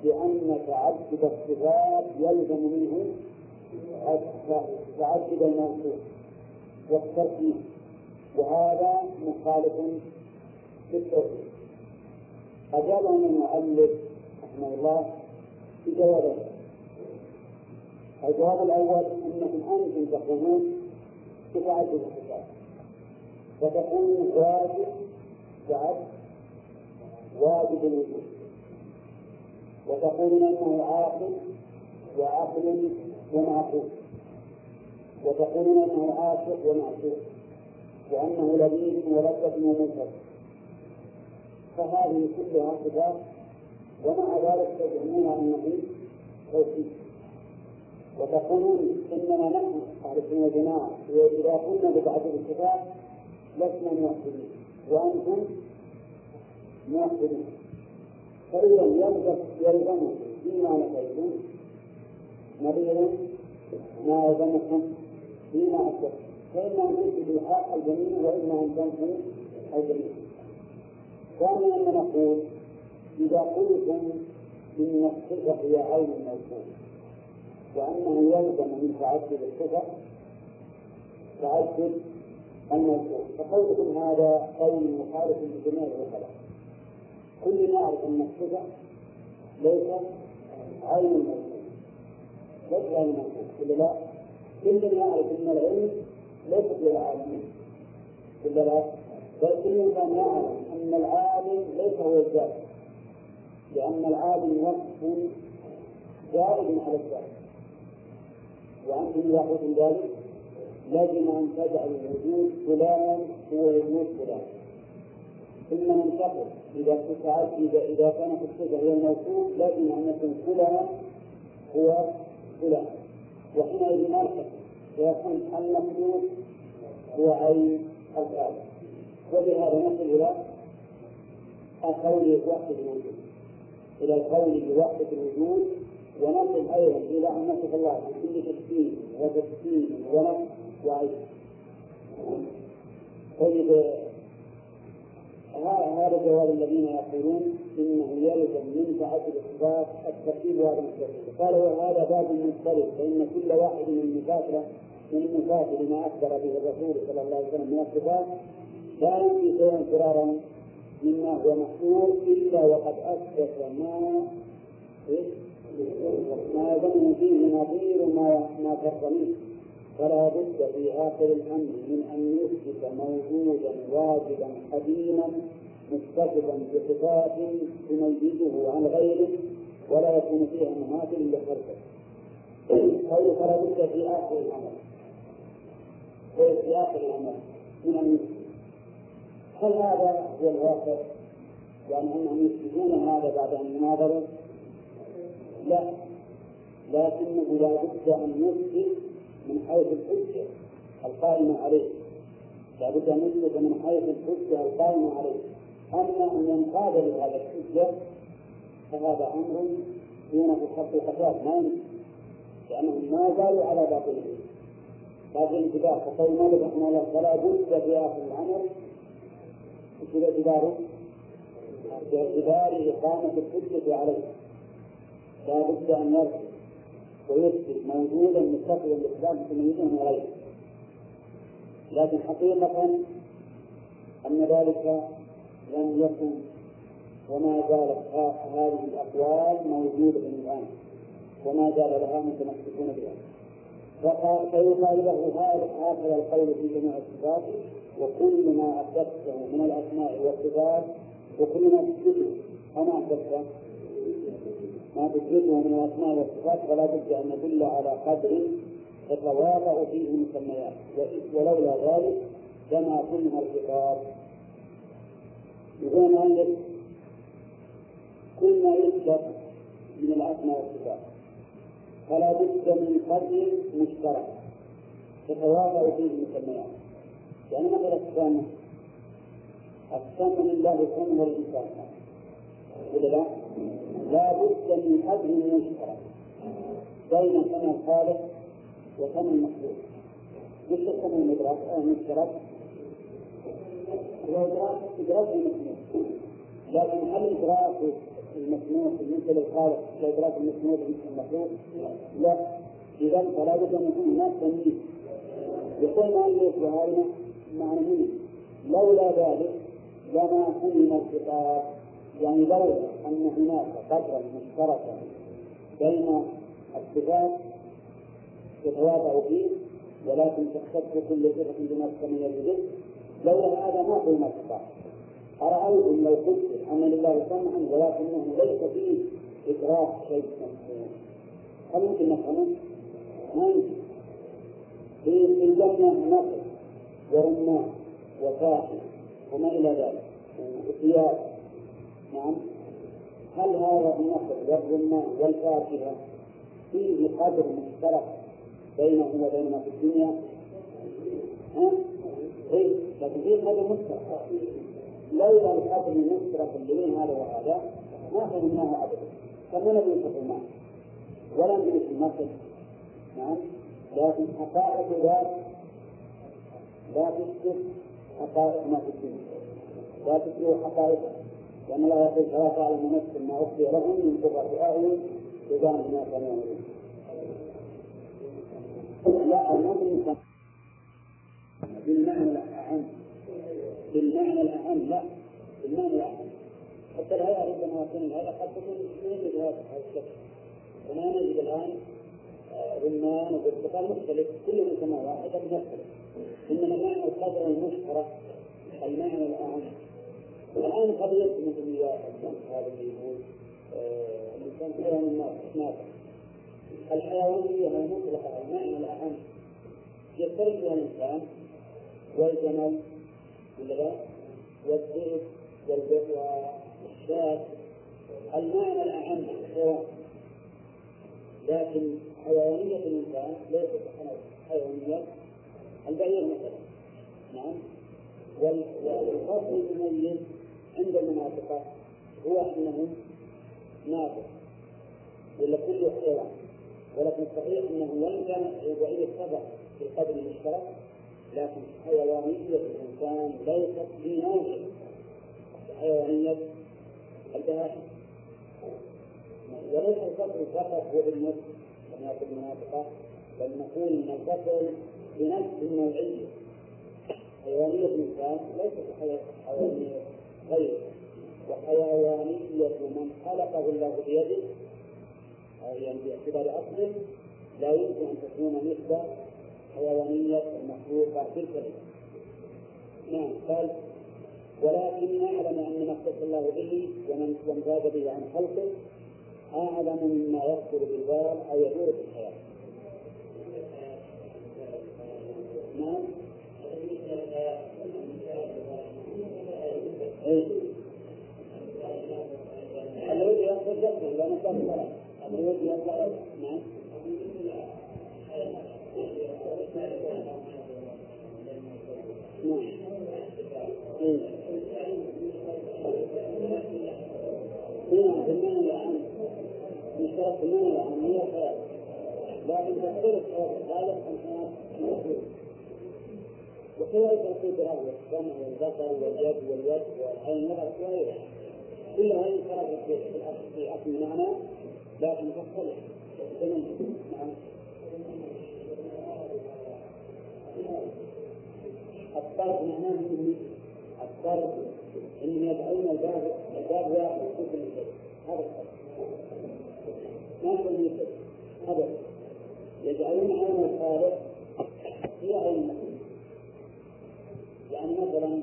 بأن تعدد الصفات يلزم منه تعدد المنصوص والترتيب، وهذا مخالف للتوحيد. أجابهم المؤلف رحمه الله بجوابين. الجواب الأول أنكم أنتم تقولون بتعدد الصفات، فتقول واجب تعد واجب الوجود، وتقولون أنه عاقل وعقل ومعقول، وتقولون أنه عاشق ومعشوق، وأنه لذيذ ولذة ومنكر، فهذه كلها صفات، ومع ذلك تزعمون أنه توحيد، وتقولون إننا نحن أهل السنة والجماعة إذا كنا ببعض الصفات لسنا موحدين وأنتم موحدون، فإذا يلزم يلزم فيما نقولون نظير ما يلزمكم فيما أشركتم، فإما أن تنفذ الحق الجميل وإما أن تنفذ الجميل. ثانيا نقول إذا قلتم إن الصفة هي عين الموصوف وأنه يلزم من تعدد الصفة تعدد الموصوف، فقولكم هذا قول مخالف لجميع الخلق. كل نعرف أن الصفة ليست عين الموصوف، ليست عين الموصوف إلا لا كل يعرف أن العلم ليست للعالمين إلا لا، بل كل من يعرف أن العالم ليس هو الذات، لأن العالم وصف زائد على الذات، وأنتم إذا قلتم ذلك لازم أن تجعل الوجود فلان هو وجود فلان. ثم ننتقل إذا إذا إذا كانت الصفة هي الموصوف لازم أن يكون فلان هو فلان، وحينئذ نرتقي ويكون المخلوق هو عين الفاعل. وبهذا نصل إلى القول بوحدة الوجود، إلى القول بوحدة الوجود، ونصل أيضا إلى أن نصف الله بكل تشكيل وتفصيل ونصف وعين. طيب هذا جواب الذين يقولون إنه يلزم من تعدد الصفات الترتيب وهذا مختلف. قالوا هذا باب مختلف، فإن كل واحد من مفاترة من المفاتر ما أخبر به الرسول صلى الله عليه وسلم من الصفات لا يمكن شيئا فرارا مما هو محصور إلا وقد أثبت ما ما يظن فيه نظير ما ما تقبله، فلا بد في آخر الأمر من أن يثبت موجودا واجبا قديما متصفا بصفات تميزه عن غيره ولا يكون فيها مماثل لخلقه. قوله فلا بد في آخر الأمر، في آخر الأمر من أن يثبت، هل هذا هو الواقع؟ يعني أنهم يثبتون هذا بعد أن يناظروا؟ لا، لكنه لا بد أن يثبت من حيث الحجة القائمة عليه، لا بد أن يثبت من حيث الحجة القائمة عليه. أما أن ينقاد لهذا الحجة فهذا أمر دون خط الحساب، ما يمكن، لأنهم ما زالوا على باطله. هذا الانتباه. فقول مالك رحمه الله فلا بد في آخر الأمر باعتباره باعتبار إقامة الحجة عليه، لا بد أن يرجع ويثبت موجودا مستقلا لإقامة تميزه عليه. لكن حقيقة أن ذلك لم يكن وما زالت هذه الأقوال موجودة الآن وما زال لها متمسكون بها. فيقال له هذا القول في جميع الصفات وكل ما أثبته من الأسماء والصفات وكل ما تثبته وما أثبته ما تثبته من الأسماء والصفات فلا بد أن ندل على قدر تتواضع فيه المسميات، ولولا ذلك لما كلها الخطاب. يقول مؤلف كل ما يثبت من الأسماء والصفات فلا بد من قدر مشترك تتواضع فيه المسميات، يعني مثل السمع، السمع لله السمع والإنسان لا لا بد من قدر مشترك بين سمع الخالق وسمع المخلوق. مش السمع المدرك المشترك هو إدراك إدراك المسموع، لكن هل إدراك المسموع بالنسبة للخالق كإدراك المسموع بالنسبة للمخلوق؟ لا. إذا فلا بد من هناك تمييز. يقول مؤلف وهذا معنى لولا ذلك لما فهم الخطاب، يعني لولا أن هناك قدرا مشتركا بين الصفات تتواضع فيه ولكن تختلف كل صفة بما تتميز به، لولا هذا ما فهم الخطاب. أرأيتم لو قلت أن لله سمعا ولكنه ليس فيه إدراك شيء مسموع، هل يمكن نفهمه؟ ما يمكن. في الجنة نقل ورمان وفاحش وما إلى ذلك وثياب، نعم، هل هذا النقل والرمان والفاكهة فيه قدر مشترك بينه وبيننا في الدنيا؟ ها؟ إيه، لكن فيه قدر مشترك. لولا القدر المشترك بين هذا وهذا ما فهمناه أبدا، فمن بنشوف المعنى ولا بنشوف المقصد، نعم، لكن حقائق ذلك لا تشرك حقائق ما في الدين، لا تشرك حقائقه، لأن الله يقول فلا تعلم نفس ما أخفي لهم من قرة أعين جزاء بما كانوا يعملون. لا المؤمن بالمعنى الأعم، بالمعنى الأعم لا بالمعنى الأعم، حتى الهيئة عندما يكون هذا قد تكون نجد هذا الشكل، وما نجد الآن رمان وبرتقال مختلف كل منهما واحدة بنفسه، إنما معنى القدر المشترك المعنى الأعم. الآن قضية مثل هذا اللي يقول الإنسان خير من الناس، الحيوانية المطلقة المعنى الأعم يفترق بها الإنسان والجمل والذئب والشاة، المعنى الأعم الحيوان، لكن حيوانية الإنسان ليست حيوانية البعير مثلا. نعم، والخاص المميز عند المناطق هو أنه ناطق ولا كل حيوان، ولكن صحيح أنه وإن كان وإن السبب في القدر المشترك، لكن حيوانية الإنسان ليست بناطق حيوانية البهائم، وليس الفصل فقط هو بالنفس كما يقول المناطقة، بل نقول إن الفصل بنفس النوعية، حيوانية الإنسان ليست حيوانية غيره، وحيوانية من خلقه الله بيده يعني باعتبار أصله لا يمكن أن تكون مثل حيوانية المخلوقة بالكلمة. نعم قال ولكن أعلم أن ما اختص الله به ومن زاد به عن خلقه أعلم مما يخطر بالبال أو يدور في الحياة. نعم الذي يخطر جسده لا نفسه ولا الذي يخطر. نعم تكون عملية خير، لكن تقدير الخير غالب أنها موجودة، وكذلك القدرة والسمع والبصر واليد واليد والعين والأسواق كل هذه خرجت في أصل المعنى لكن تختلف. نعم الطرد معناه أنه الطرد أن يدعون الباب الباب واحد كل شيء، هذا ما يقول هذا يجعلون عين الخالق هي عين المخلوق. يعني مثلا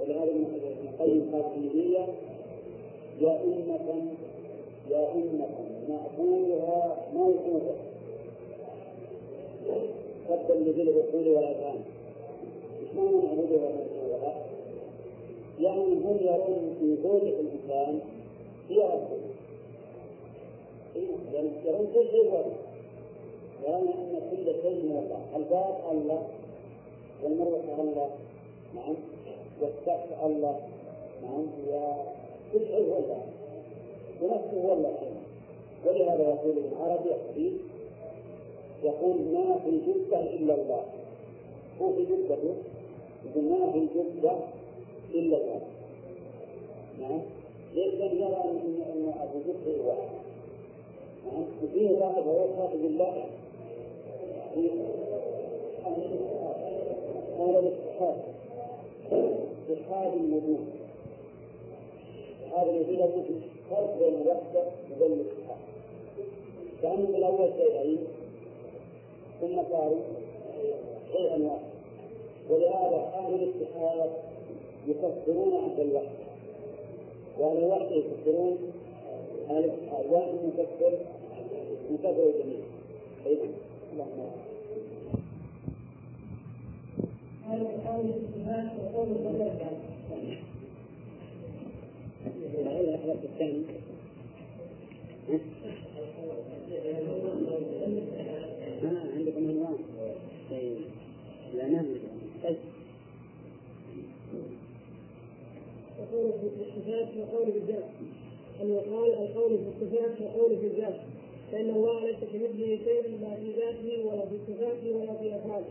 ولهذا ابن القيم قال في النية يا أمة يا أمة مأكولها موقوفة صدا لذي العقول والأذهان. مش معنى عبودها ومرجوها، يعني هم يرون في زوجة الإنسان هي ربه، لأن يرون كل شيء واحد، يرون أن كل شيء من الله، الباب الله والمروة الله، نعم، والسقف الله، نعم، وكل شيء هو الله، ونفسه هو الله أيضا. ولهذا يقول العربي الحديث يقول ما في جدة إلا الله، هو في جدته يقول ما في جدة إلا الله. نعم، ليس يرى أن أبو جدة واحد. وفيه بعض وصفات بالله قال الاستحاله استحاله الوجود، هذا الذي لا يمكن فرق بين الوحده وبين الاستحاله، كانهم الاول شيئين ثم صاروا شيئا واحدا، ولهذا اهل الاستحاله يفسرون عند الوحده، واهل الوحده يفسرون الواحد مفسر مفسر الجميع. عندكم عنوان لا نعمل قوله بالصفات وقوله بالذات، أن يقال القول في الصفات والقول في الذات، فإن الله ليس كمثله شيء لا في ذاته ولا في صفاته ولا في أفعاله،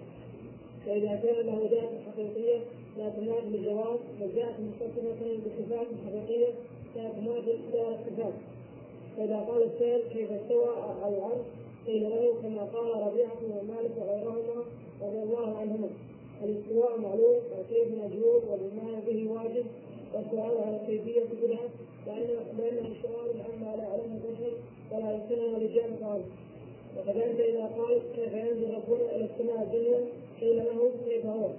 فإذا كان له ذات حقيقية لا تنافي الجواز، والذات متصلة بصفات حقيقية لا تنافي الصفات. فإذا قال السائل كيف استوى على العرش، قيل له كما قال ربيعة ومالك وغيرهما رضي الله عنهما: الاستواء معلوم والكيف مجهول والإيمان به واجب، والسؤال على الكيفية بدعة، لأنه سؤال عما لا يعلمه البشر ولا يمكنه للرجال خالص. وكذلك إذا قال كيف ينزل ربنا إلى السماء الدنيا، قيل له كيف هو.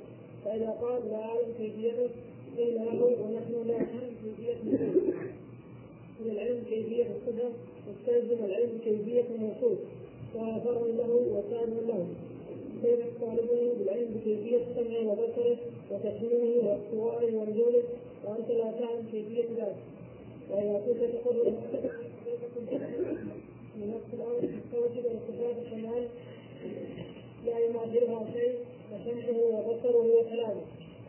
فإذا قال لا أعلم كيفيته، قيل له ونحن لا نعلم كيفيته. من العلم كيفية الصدق، يستلزم العلم كيفية النصوص، وهو فرع له وسائل له. كيف تطالبني بالعلم بكيفية سمعه وبصره وتسميعه واستوائه ونزوله وأنت لا تعلم كيفية ذلك؟ وإذا كنت تقول من نفس الأمر تستوجب الصفات الشمال لا يماثلها شيء، فسمعه وبصره وكلامه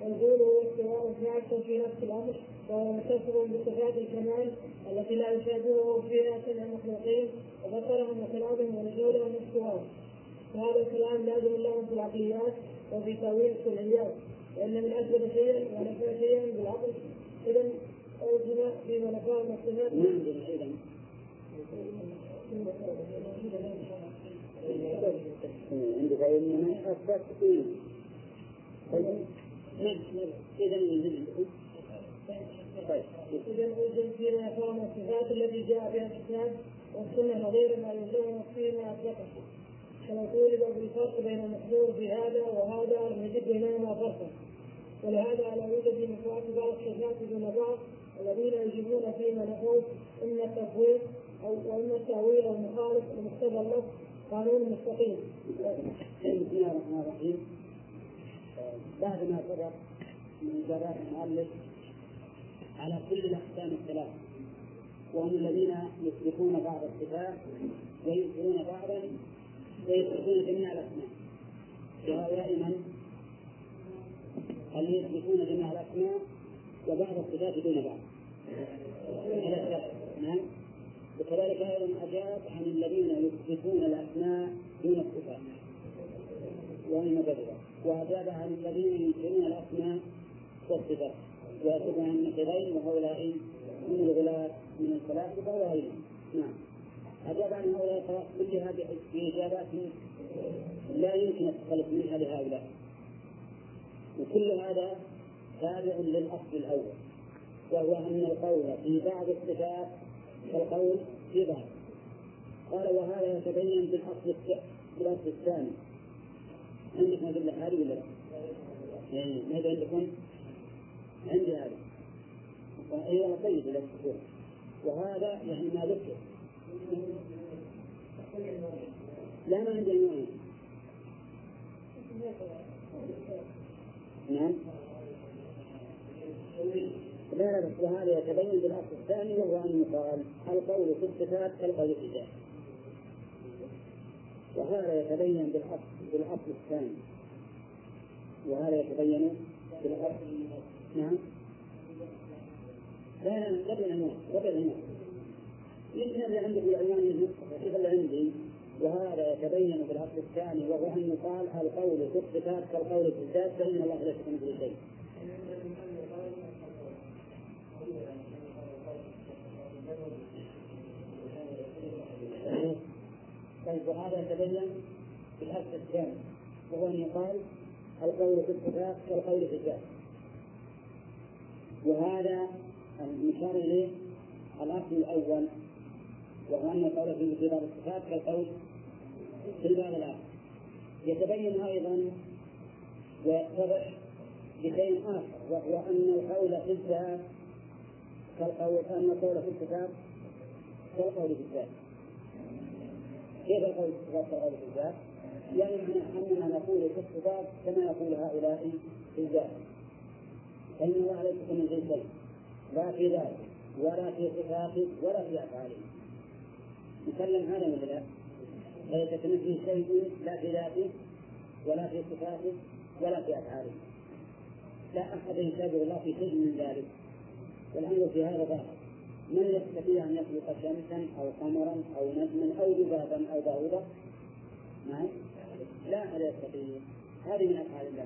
ونزوله واستواءه في في نفس الأمر، وهو متصف بصفات الكمال التي لا يشابهه فيها سمع المخلوقين وبصرهم وكلامهم ونزولهم واستواءهم. وهذا الكلام لازم لهم في العقليات وفي تأويل السمعيات، لأن من أثبت شيئا ونفى شيئا بالعقل إذن أوجد في منفاه مصلحات عند غيرنا من أثبت فيه. إذن أوجد في منفاه مصلحات الذي جاء بها الكتاب والسنة نظير ما يوجده فيما أثبته. كما طولب بالفرق بين المحذور في هذا وهذا نجد بينهما فرقا، ولهذا على وجد مفاهيم بعض الشباب دون بعض الذين يجيبون فيما نقول ان التفويض او ان التاويل المخالف لمقتضى الله قانون مستقيم. بسم الله الرحمن الرحيم. بعد ما سبق من جراء المؤلف على كل الاقسام الثلاثه، وهم الذين يسبقون بعض الصفات وينكرون بعضا ويثبتون جميع الأسماء، وهؤلاء من؟ هل يثبتون جميع الأسماء وبعض الصفات دون بعض؟ نعم. وكذلك أيضا أجاب عن الذين يثبتون الأسماء دون الصفات وهم مبتدئة، وأجاب عن الذين ينكرون الأسماء والصفات وأجاب عن النقيضين، وهؤلاء هم الغلاة من الفلاسفة وغيرهم. نعم. أجاب عن هؤلاء كلها بإجابات لا يمكن التخلص منها لهؤلاء، وكل هذا تابع للأصل الأول، وهو أن القول في بعض الصفات والقول في بعض. قال وهذا يتبين بالأصل بالأصل الثاني. عندكم أدلة هذه ولا لا؟ ماذا عندكم؟ عندي هذه. أيوة طيب لا تقول. وهذا يعني ما ذكر. لا ما عندي المعنى. نعم. لا بس وهذا يتبين بالأصل الثاني، وهو أن يقال القول في الصفات كالقول في الذات، وهذا يتبين بالأصل بالأصل الثاني، وهذا يتبين بالأصل. نعم. لا لا قبل المعنى قبل المعنى يمكن اللي عندي بالعنوان يجب كيف اللي عندي. وهذا يتبين في الأصل الثاني، وهو أن يقال القول في الصفات كالقول في الذات، فإن الله لا يشرك به شيئا. طيب وهذا يتبين في الأصل الثاني، وهو أن يقال القول في الصفات كالقول في الذات، وهذا المشار إليه الأصل الأول، وهو أن القول في بعض الصفات كالقول في بعض الآخر. يتبين أيضا ويتضح بشيء آخر، وهو أن القول في الذات كالقول أن القول في الصفات كالقول في الذات. كيف القول في الصفات كالقول في الذات؟ يعني أننا نقول في الصفات كما يقول هؤلاء في الذات، فإن الله ليس كمثله شيء، لا في ذاته ولا في صفاته ولا في أفعاله. نتكلم هذا من ذلك ليس كمثله شيء، لا في ذاته ولا في صفاته ولا في أفعاله، لا أحد يشابه الله في شيء من ذلك. والأمر في هذا ظاهر، من يستطيع أن يخلق شمسا أو قمرا أو نجما أو ذبابا أو بعوضة؟ لا أحد يستطيع. هذه من أفعال الله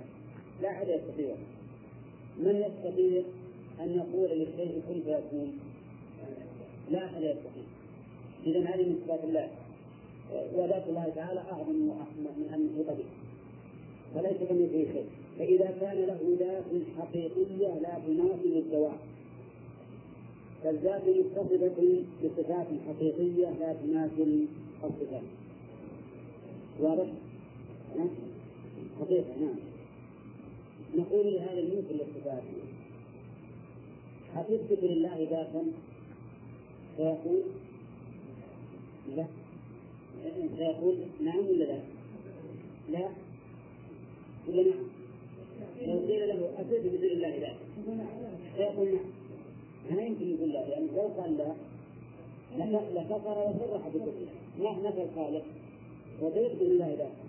لا أحد يستطيع. من يستطيع أن يقول للشيء كن فيكون؟ لا أحد يستطيع. إذن هذه من صفات الله، وذات الله تعالى أعظم من أن يحيط به، فليس كمثله شيء. فإذا كان له ذات حقيقية لا تناسب الزوال، فالذات متصفة بصفات حقيقية لا تناسب الصفات، واضح؟ حقيقة. نعم، نقول لهذا الملك للصفات أتثبت لله ذاتا فيقول لا، سيقول نعم ولا لا؟ لا ولا نعم؟ لو قيل له أثبت لله ذاتا سيقول نعم، ما يمكن يقول لا، لأنه لو قال لا لكفر وصرح بكفره. نحن نفى الخالق وأثبت لله ذاتا،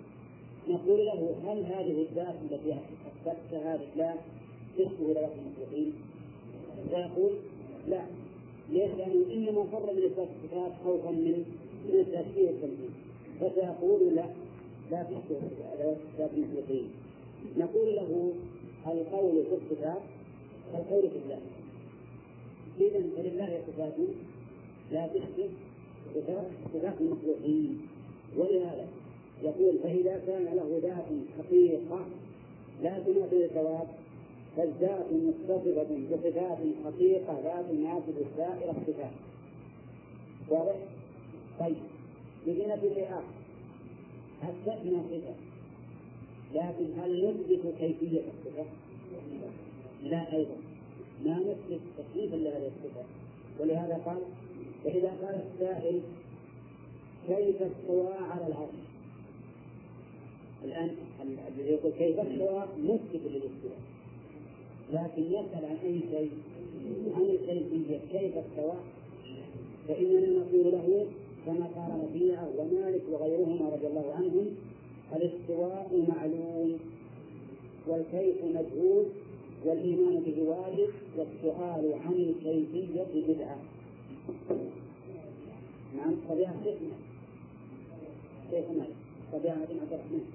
نقول له هل هذه الذات التي أثبتها لله تشبه ذات المخلوقين؟ سيقول لا. ليش؟ لأنه إنما فر من إثبات الصفات خوفا من التشبيه التمثيل، فسيقول لا لا تشبه ذات المخلوقين. نقول له القول في الصفات كالقول في الله، إذن فلله صفات لا تشبه صفات المخلوقين. ولهذا يقول فإذا كان له ذات حقيقة لا تنافي الثواب، فالذات متصفة بصفات حقيقة لا تناسب سائر الصفات، واضح؟ طيب، لدينا في شيء آخر، أثبتنا صفة لكن هل نثبت كيفية الصفة؟ لا، أيضا ما نثبت تكليفا لهذه الصفة. ولهذا قال فإذا قال السائل كيف استوى على العرش، الآن الذي يقول كيف استوى مثبت للاستواء، لكن يسأل عن أي شيء، عن الكيفية كيف استوى، فإننا نقول له كما قال ربيعة ومالك وغيرهما رضي الله عنهم: الاستواء معلوم، والكيف مجهول، والإيمان به واجب، والسؤال عن الكيفية بدعة. نعم، طبيعة شيخنا شيخ مالك، طبيعة بن عبد الرحمن،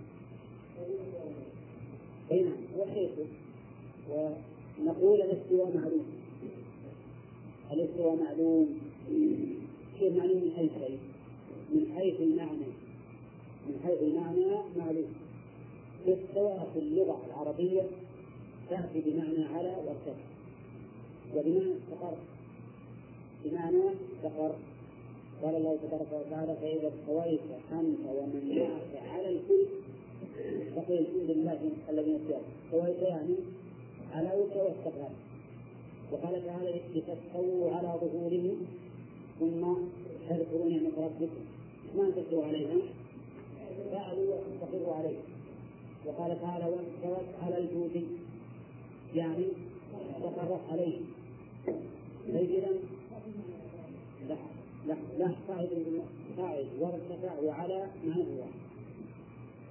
أي نعم، وشيخه. ونقول الاستواء معلوم، الاستواء معلوم شيء معلوم من أي شيء؟ من حيث المعنى، من حيث المعنى معلوم. الاستواء في اللغة العربية تأتي بمعنى على وارتفع، وبمعنى استقر، بمعنى استقر. قال الله تبارك وتعالى: فإذا استويت أنت ومن معك على الفلك فقل الحمد لله الذي استوى. استويت يعني علوك واستقرت. وقال تعالى: لتستووا على ظهوره ثم تذكروا نعمة ربكم. ما تستووا عليهم فعلوا واستقروا عليه. وقال تعالى: واستوت على الجود، يعني استقرت عليه. فإذا لا لا لا صاعد صاعد وارتفع وعلى معنى واحد،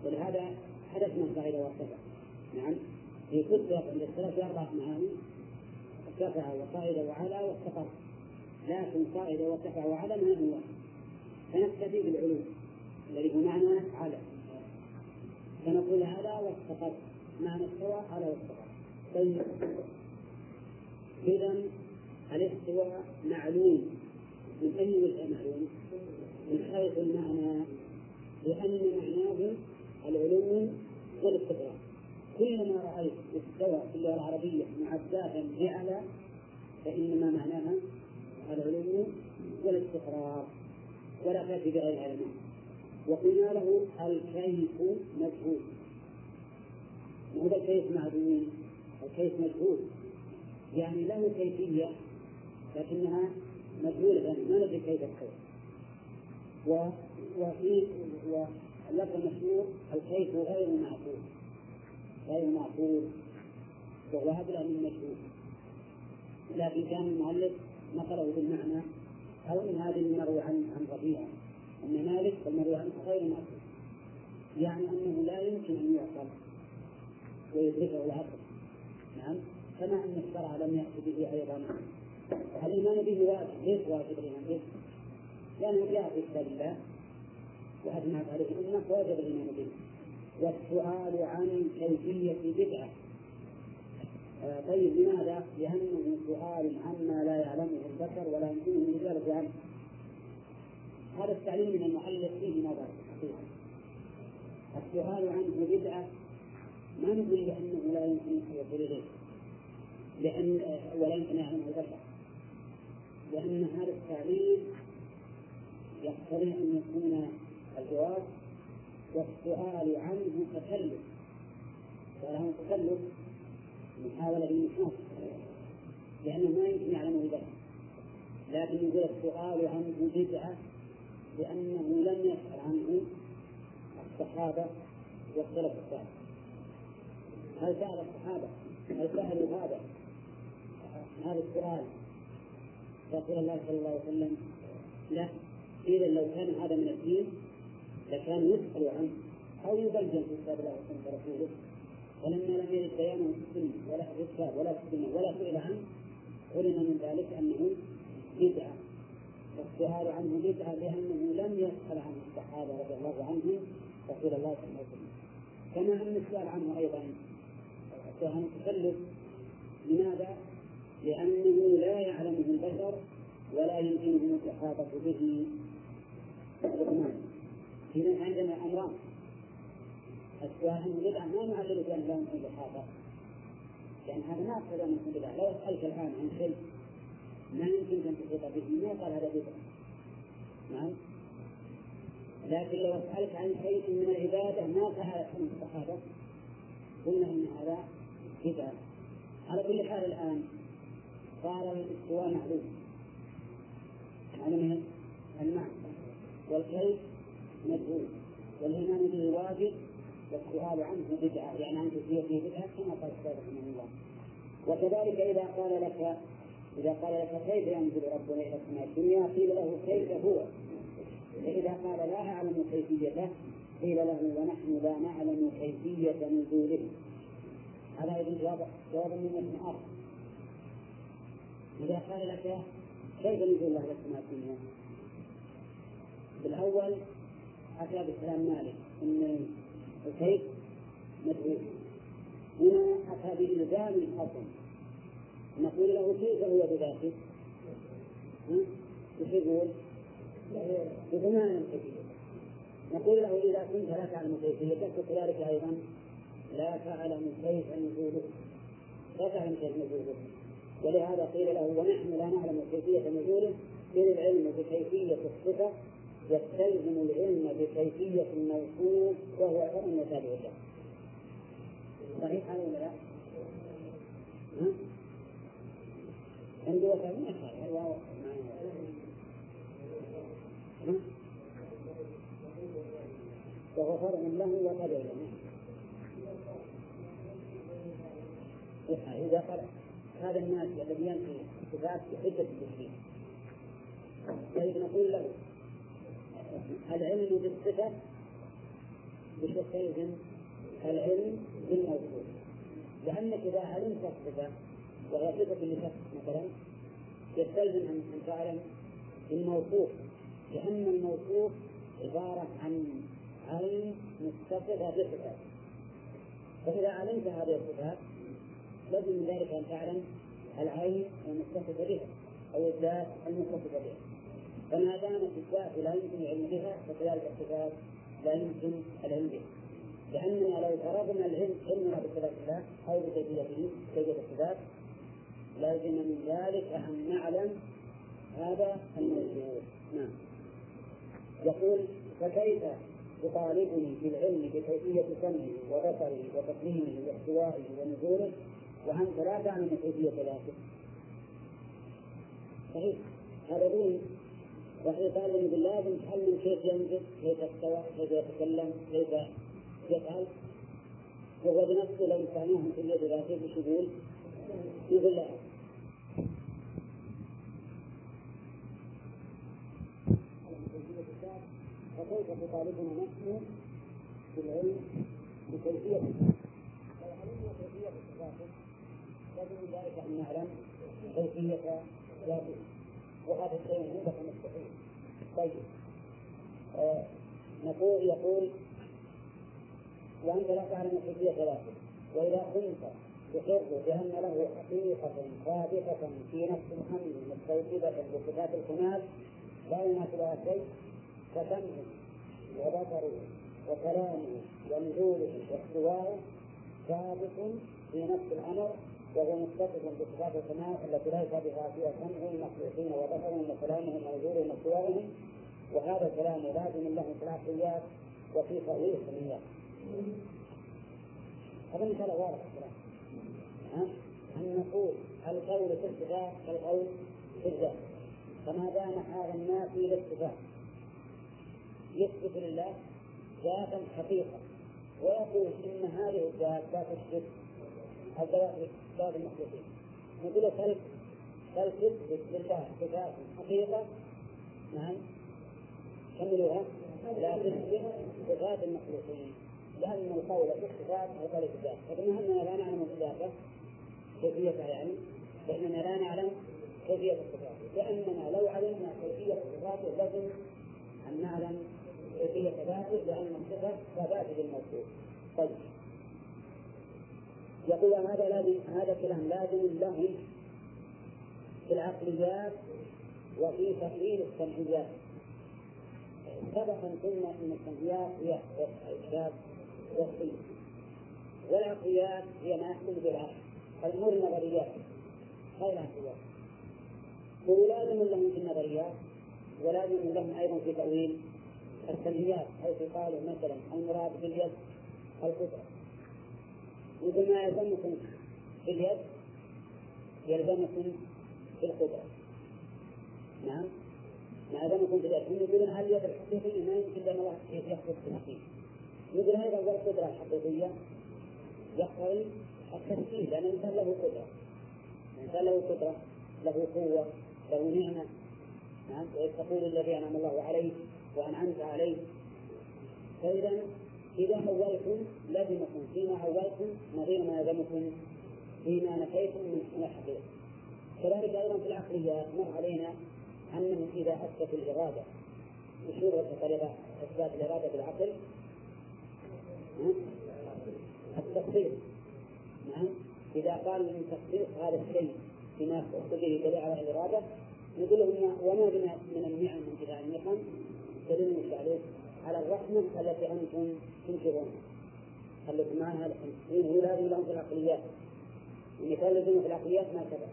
ولهذا حدثنا صاعد وارتفع. نعم، في كتب الاختلاف أربعة معاني: ارتفع وصاعد وعلى واستقر. لكن صاعد وارتفع وعلى معنى واحد، فنكتفي بالعلو الذي هو معنى على، فنقول هذا واستقر، معنى استوى على واستقر. طيب، إذا الاستواء معلوم من أي وجه معلوم؟ من حيث المعنى، لأن معناه العلو والاستقرار. كلما رأيت استوى في اللغة العربية مع الذات جعل، فإنما معناها العلو والاستقرار، ولا تأتي بغير هذا المعنى. وقلنا له الكيف مجهول، وهذا الكيف معلوم، الكيف مجهول يعني له كيفية لكنها مجهولة، يعني ما ندري كيف الكيف. وفي اللفظ المشهور الكيف غير معقول، غير معقول، وهذا الأمر مجهول، لكن كان المؤلف نقله بالمعنى أو من هذه المروي عن ربيعة أن مالك المروي عنه غير معقول، يعني أنه لا يمكن أن يعقل ويدركه العقل. نعم، كما أن الشرع لم يأتي به أيضا. الإيمان به واجب، ليس واجب الإيمان به، لأنه جاء في كتاب الله وأجمعت عليه الأمة، واجب الإيمان به. والسؤال عن كيفية بدعة. طيب لماذا؟ لأنه سؤال عما لا يعلمه البشر ولا يمكنه الإجابة عنه. هذا التعليم من المؤلف فيه نظر حقيقة. السؤال عنه بدعة ما نقول لأنه لا يمكن يقول إليه لأن ولا يمكن يعلمه البشر، لأن هذا التعليم يقتضي أن يكون الجواب والسؤال عنه تكلف، سؤال عنه تكلف محاولة بالمشاهد لأنه ما يمكن يعلمه البشر. لكن يقول السؤال عنه بدعة لأنه لم يسأل عنه الصحابة والسلف الصالح. هل سأل الصحابة؟ هل سألوا هذا هذا السؤال رسول الله صلى الله عليه وسلم؟ لا. إذا لو كان هذا من الدين لكان يسأل عنه أو يبين في كتاب الله وسنة رسوله، ولما لم يرد بيانه في السنة ولا في الكتاب ولا في السنة ولا سئل عنه علم من ذلك أنه بدعة. والسؤال عنه بدعة لأنه لم يسأل عن الصحابة رضي الله عنهم رسول الله صلى الله عليه وسلم. كما أن السؤال عنه أيضا سؤال تكلف. لماذا؟ لأنه لا يعلمه البشر ولا يمكنه الصحابة به الرحمن. إذا عندنا أمران: السؤال عنه بدعة ما نعلمه بأنه الصحابة، لأن هذا ما أفضل من بدعة. لا يسألك الآن عن شيء ما يمكن أن تحيط به ما قال هذا بدعة، نعم. لكن لو أسألك عن شيء من العبادة ما فعلت من الصحابة قلنا إن هذا بدعة. على كل حال الآن صار الاستواء معلوم، علمه المعنى والكيف مجهول، والإيمان به واجب، والسؤال عنه بدعة يعني عن كيفيته بدعة كما قال الشيخ رحمه الله. وكذلك إذا قال لك إذا قال لك كيف ينزل ربنا إلى السماء الدنيا قيل له كيف هو، فإذا قال لا أعلم كيفيته قيل له ونحن لا نعلم كيفية نزوله. هذا يجب جواب من الآخر. إذا قال لك كيف ينزل الله إلى السماء الدنيا بالأول أتى بكلام مالك إن الكيف مدعوه، هنا أتى بإلزام الحكم نقول له كيف هو بذاته، كيف يقول بضمان كيفية، نقول له إذا كنت لا تعلم كيفية فكذلك أيضا لا تعلم كيف نزوله، لا تعلم كيف نزوله. ولهذا قيل له ونحن لا نعلم كيفية نزوله، إن العلم بكيفية الصفة يستلزم العلم بكيفية الموصوف وهو أن يتابع الله. صحيح هذا ولا لا؟ عندي وكذا ما شاء وغفر له وقدر له. إذا قال هذا الناس الذي ينفي الصفات بحجة التشريع، طيب نقول له العلم بالصفة بشكل العلم بالموصوف، لأنك إذا علمت الصفة وهي صفة لشخص مثلا يستلزم أن تعلم الموصوف، لأن الموصوف عبارة عن علم متصفة بصفات، فإذا علمت هذه الصفات لازم من ذلك أن تعلم العين المتصفة بها أو الذات المتصفة بها. فما دامت الذات لا يمكن العلم بها فكذلك الصفات لا يمكن العلم بها، لأننا لو فرضنا العلم علمنا بصفات الله أو بكيفيته كيفية الصفات لازم من ذلك أن نعلم هذا الموجود. نعم. يقول فكيف تطالبني بالعلم بكيفية سمعه وبصره وتقليمه واحتوائه ونزوله وأنت لا تعلم كيفية ذاته؟ صحيح هذا دين. ويطالبني باللازم تعلم كيف ينزل، كيف يستوى، كيف يتكلم، كيف يفعل، وهو بنفسه لو سمعهم كيفية ذاته وش يقول؟ يقول لا. فكيف تطالبنا نحن بالعلم بكيفية الصفات؟ لو علمنا كيفية الصفات لازم ذلك أن نعلم كيفية ذاته، وهذا الشيء عندك مستحيل. طيب آه نقول يقول وأنت لا تعلم الحجية ثلاثة. وإذا كنت تقر بأن له حقيقة ثابتة في نفس محمد مستوجبة بصفات الكمال لا يناسبها شيء فسمعه وبصره وكلامه ونزوله واستواه ثابت في نفس الأمر وهو متصف بصفات الكمال التي لا يشابهها فيها سمعه المخلوقين وبصرهم وكلامهم ونزولهم واستواهم. وهذا الكلام لازم له في العقليات وفي تأويل السميات. هذا مثال واضح أه؟ أن نقول القول في الصفات كالقول في الذات، فما دام هذا النافي للصفات يثبت لله ذاتا حقيقة ويقول إن هذه الذات لا تثبت الذوات لبعض المخلوقين، نقول له بل تثبت لله صفات حقيقة نعم كملوها لا تثبت صفات المخلوقين، لأن القول في الصفات هو الذات. فبما أننا لا نعلم الذات كيفيتها يعني فإننا لا نعلم كيفية الصفات، لأننا لو علمنا كيفية الصفات لازم أن نعلم كيفية ذاته لأن الصفات ثابت بالموصوف. طيب يقول هذا لازم، هذا كلام لازم له في العقليات وفي تحليل السمعيات. سبقا قلنا أن السمعيات هي الإرشاد والخيل والعقليات هي ما يحصل بالعقل الأمور النظريات غير العقليات، ولازم لهم في النظريات ولازم لهم أيضا في تأويل السمعيات حيث قالوا مثلا المراد باليد القدرة، ومثل ما يلزمكم في اليد يلزمكم في القدرة نعم ما يلزمكم في اليد. هم يقولون هل اليد الحقيقية ما يمكن أن الله يخلق في الحقيقة، يقول هذا هو القدرة الحقيقية يقتضي التفكير لأن الإنسان له قدرة، الإنسان له قدرة له قوة له نعمة نعم ويستقول الذي أنعم الله عليه وأنعمت عليه. فإذا إذا حولتم لازمكم فيما حولتم نظير ما يلزمكم فيما نفيتم من الحقيقة. كذلك أيضا في العقليات مر علينا أنه إذا أثبت الإرادة مشهور وتقريبا أثبات الإرادة بالعقل التقصير نعم إذا قالوا من تقصير هذا الشيء بما أخذه دليل على الإرادة نقول لهم وما بما من النعم من جزاء النعم دليل عليه على الرحمة التي أنتم تنكرونها التي معها الحمسين هذه لهم في العقليات المثال لهم في العقليات ما كذا.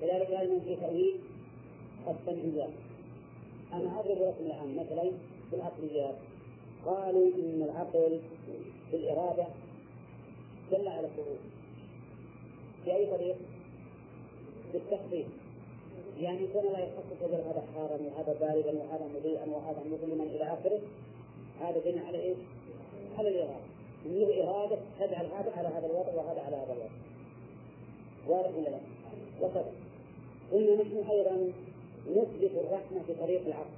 كذلك لهم في تأويل السمعيات. أنا أضرب لكم الآن مثلا في العقليات قالوا إن العقل في الإرادة دل على الخروج بأي طريق؟ بالتخطيط، يعني كان لا يخطط هذا هذا حارم وهذا باردا وهذا مضيئا وهذا مظلما إلى آخره، هذا بناء على إيه؟ على الإرادة، إنه إرادة تجعل هذا على هذا الوضع وهذا على هذا الوضع واضح ولا لا؟ وكذا قلنا نحن أيضا نثبت الرحمة بطريق العقل.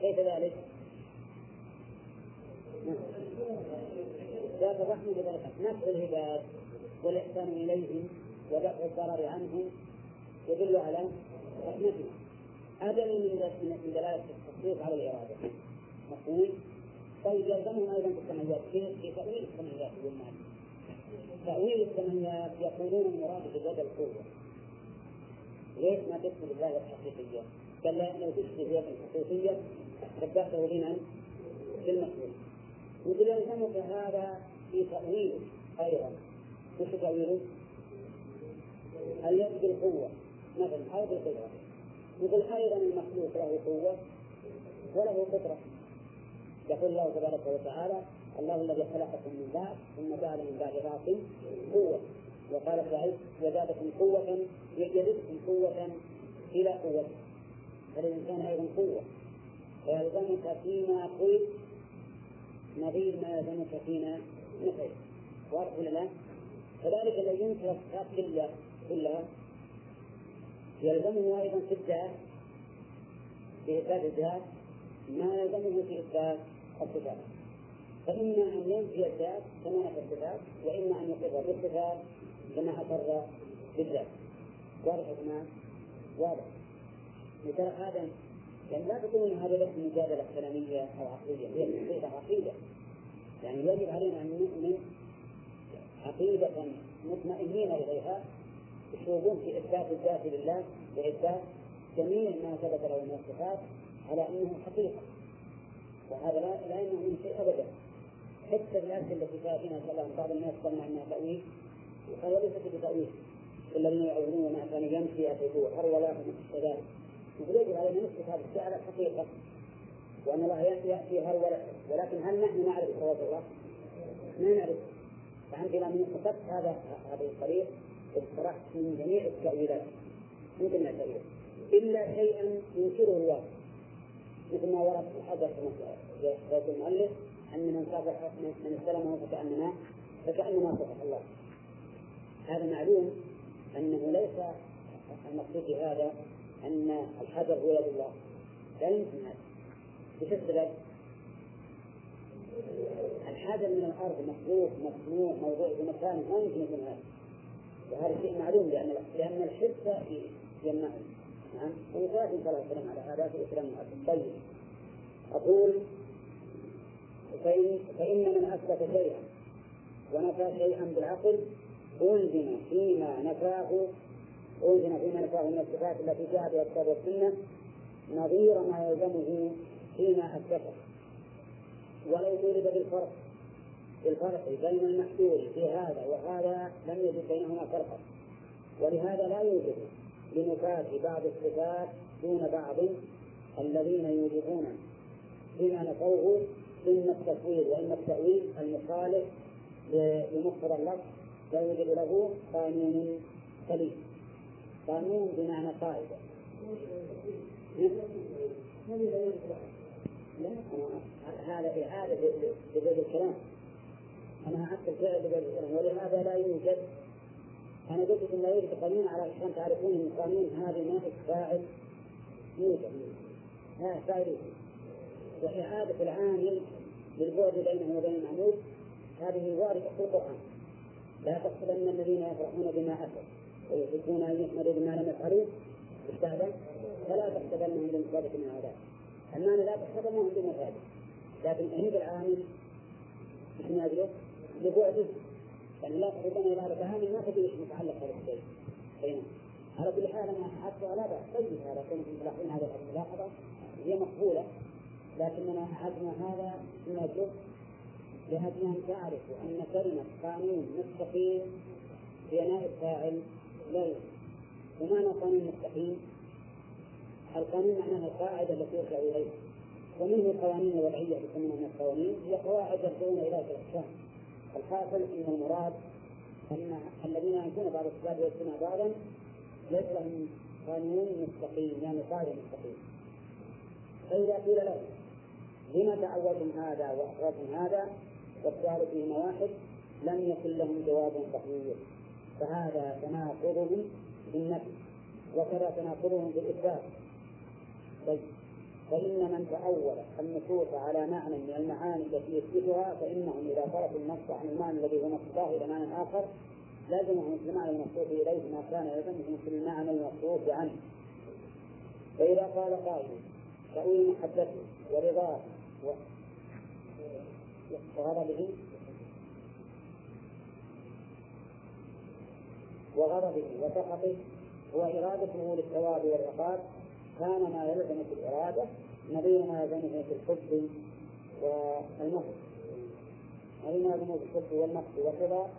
كيف ذلك؟ ذات الرحمة ببركة نفع العباد والإحسان إليهم ودفع الضرر عنهم يدل على رحمته أدل من دلالة التصديق على الإرادة مفهوم؟ طيب يلزمهم أيضا بالسمعيات في تأويل السمعيات بالمعنى تأويل السمعيات يقولون المراد بذات القوة. ليش ما تثبت بالله الحقيقية؟ قال لا لو تثبت بالله الحقيقية فبعثه لنا في المخلوق. يقول يلزمك هذا في تأويله أيضا وش تأويله؟ اليد بالقوة مثلا أو بالقدرة، يقول أيضا المخلوق له قوة وله قدرة. يقول الله تبارك وتعالى الله الذي خلقكم من بعد ثم جعل من بعد ضعف قوة، وقال تعالى وزادكم قوة يزدكم قوة إلى قوة. فالإنسان أيضا قوة فيلزمك فيما قلت نظير ما يلزمك فينا نفعل واضح ولا لا؟ كذلك الذي ينكر الصفات لله كلها يلزمه أيضا في الذات في إثبات الذات ما يلزمه في إثبات الصفات، فإما أن ينفي الذات كما نفى الصفات وإما أن يقر بالصفات كما أقر بالذات. واضح يا واضح مثال هذا لأن لا تكون هذا لك مجادلة كلامية أو عقلية، هي حقيقة عقلية يعني علينا أن نؤمن عقيدة مطمئنين إليها يشوفون في إثبات الذات لله وإثبات جميع ما ثبت له من الصفات على أنه حقيقة، وهذا لا يمكن شيء أبدا. حتى الآية التي فاتنا صلى الله عليه وسلم بعض الناس ظن أنها تأويل وقال ليست بتأويل، الذين يعلمون ما كان يمشي يعتدون هل ولا أحد كذلك، ويجب علينا نثبت هذا الشيء على الحقيقة وأن الله يأتي هل ولا، ولكن هل نحن نعرف صواب الله؟ ما نعرف. فعندنا من خطط هذا هذه الطريق اقترحت من جميع التأويلات مثل ما تأويل إلا شيئا ينكره الواقع، مثل ما ورد في الحديث في المؤلف أن من صافح من استلمه فكأنما فكأنما صافح الله. هذا معلوم أنه ليس المقصود هذا أن الحجر هو يد الله، لا يمكن هذا. وش السبب؟ الحجر من الأرض مخلوق مصنوع موضوع بمكان ما يمكن يكون هذا، وهذا شيء معلوم لأن لأن الحس في يمنعه. نعم، ويقال صلى الله عليه وسلم على هذا في الإسلام الطيب. أقول فإن, فإن من أثبت شيئا ونفى شيئا بالعقل ألزم فيما نفاه ألزم فيما نفاه من الصفات التي جاء بها الكتاب والسنة نظير ما يلزمه فيما أثبته، ولو طلب بالفرق بالفرق بين المحصول في هذا وهذا لم يجد بينهما فرقا، ولهذا لا يوجد لنفاة بعض الصفات دون بعض الذين يوجدون فيما نفوه إما التفويض وإما التأويل المخالف لمقتضى اللفظ لا يوجد له قانون سليم. قانون بمعنى قاعدة. هذا في عادة ببدء الكلام أنا حتى الفعل ببدء الكلام، ولهذا لا يوجد. أنا قلت أن لا يوجد قانون على عشان تعرفون أن قانون هذا نائب فاعل يوجد ها فاعل، وإعادة العامل بالبعد بينه وبين المعمول هذه واردة في القرآن. لا تحسبن الذين يفرحون بما أتوا ويحبون أن يحمدوا بما لم يفعلوا استهزاء فلا تحسبنهم بمفازة من العذاب. المعنى لا تحسبنهم بمفازة، لكن عند العامل بسنابله لبعده، لأن لا تحسبن إبعاد العامل ما تدري شيء متعلق هذا الشيء بينهم. على كل حال أنا حتى لا بحسب هذا كنتم تلاحظون هذا الملاحظة هي مقبولة، لكننا أعدنا هذا من الجزء لأجل أن تعرفوا أن كلمة قانون مستقيم هي نائب فاعل لا يوجد. ومعنى قانون مستقيم؟ القانون معناه القاعدة التي يرجع إليها، ومنه القوانين الوضعية بسمونها من القوانين هي قواعد يرجعون إليها في الأحكام. الحاصل أن المراد أن الذين ينكرون بعض الصفات ويثبتون بعضا ليس لهم قانون مستقيم يعني قاعدة مستقيمة. فإذا قيل له لما تعودتم هذا وأخرجتم هذا والسؤال فيهما واحد لم يكن لهم جواب صحيح، فهذا تناقضهم بالنفي وكذا تناقضهم بالإثبات. فإن من تأول النصوص على معنى من المعاني التي يثبتها فإنهم إذا صرفوا النص عن المعنى الذي هو نصه إلى معنى آخر لازمهم في المعنى المنصوص إليه ما كان يلزمهم في المعنى المنصوص عنه. فإذا قال قائل تأويل محبته ورضاه وغضبه وغضبه وسخطه هو إرادته للثواب والعقاب كان ما يلزم في الإرادة نظير ما يلزم في الحب والمحب، نظير ما يلزم في الحب والمحب والرضا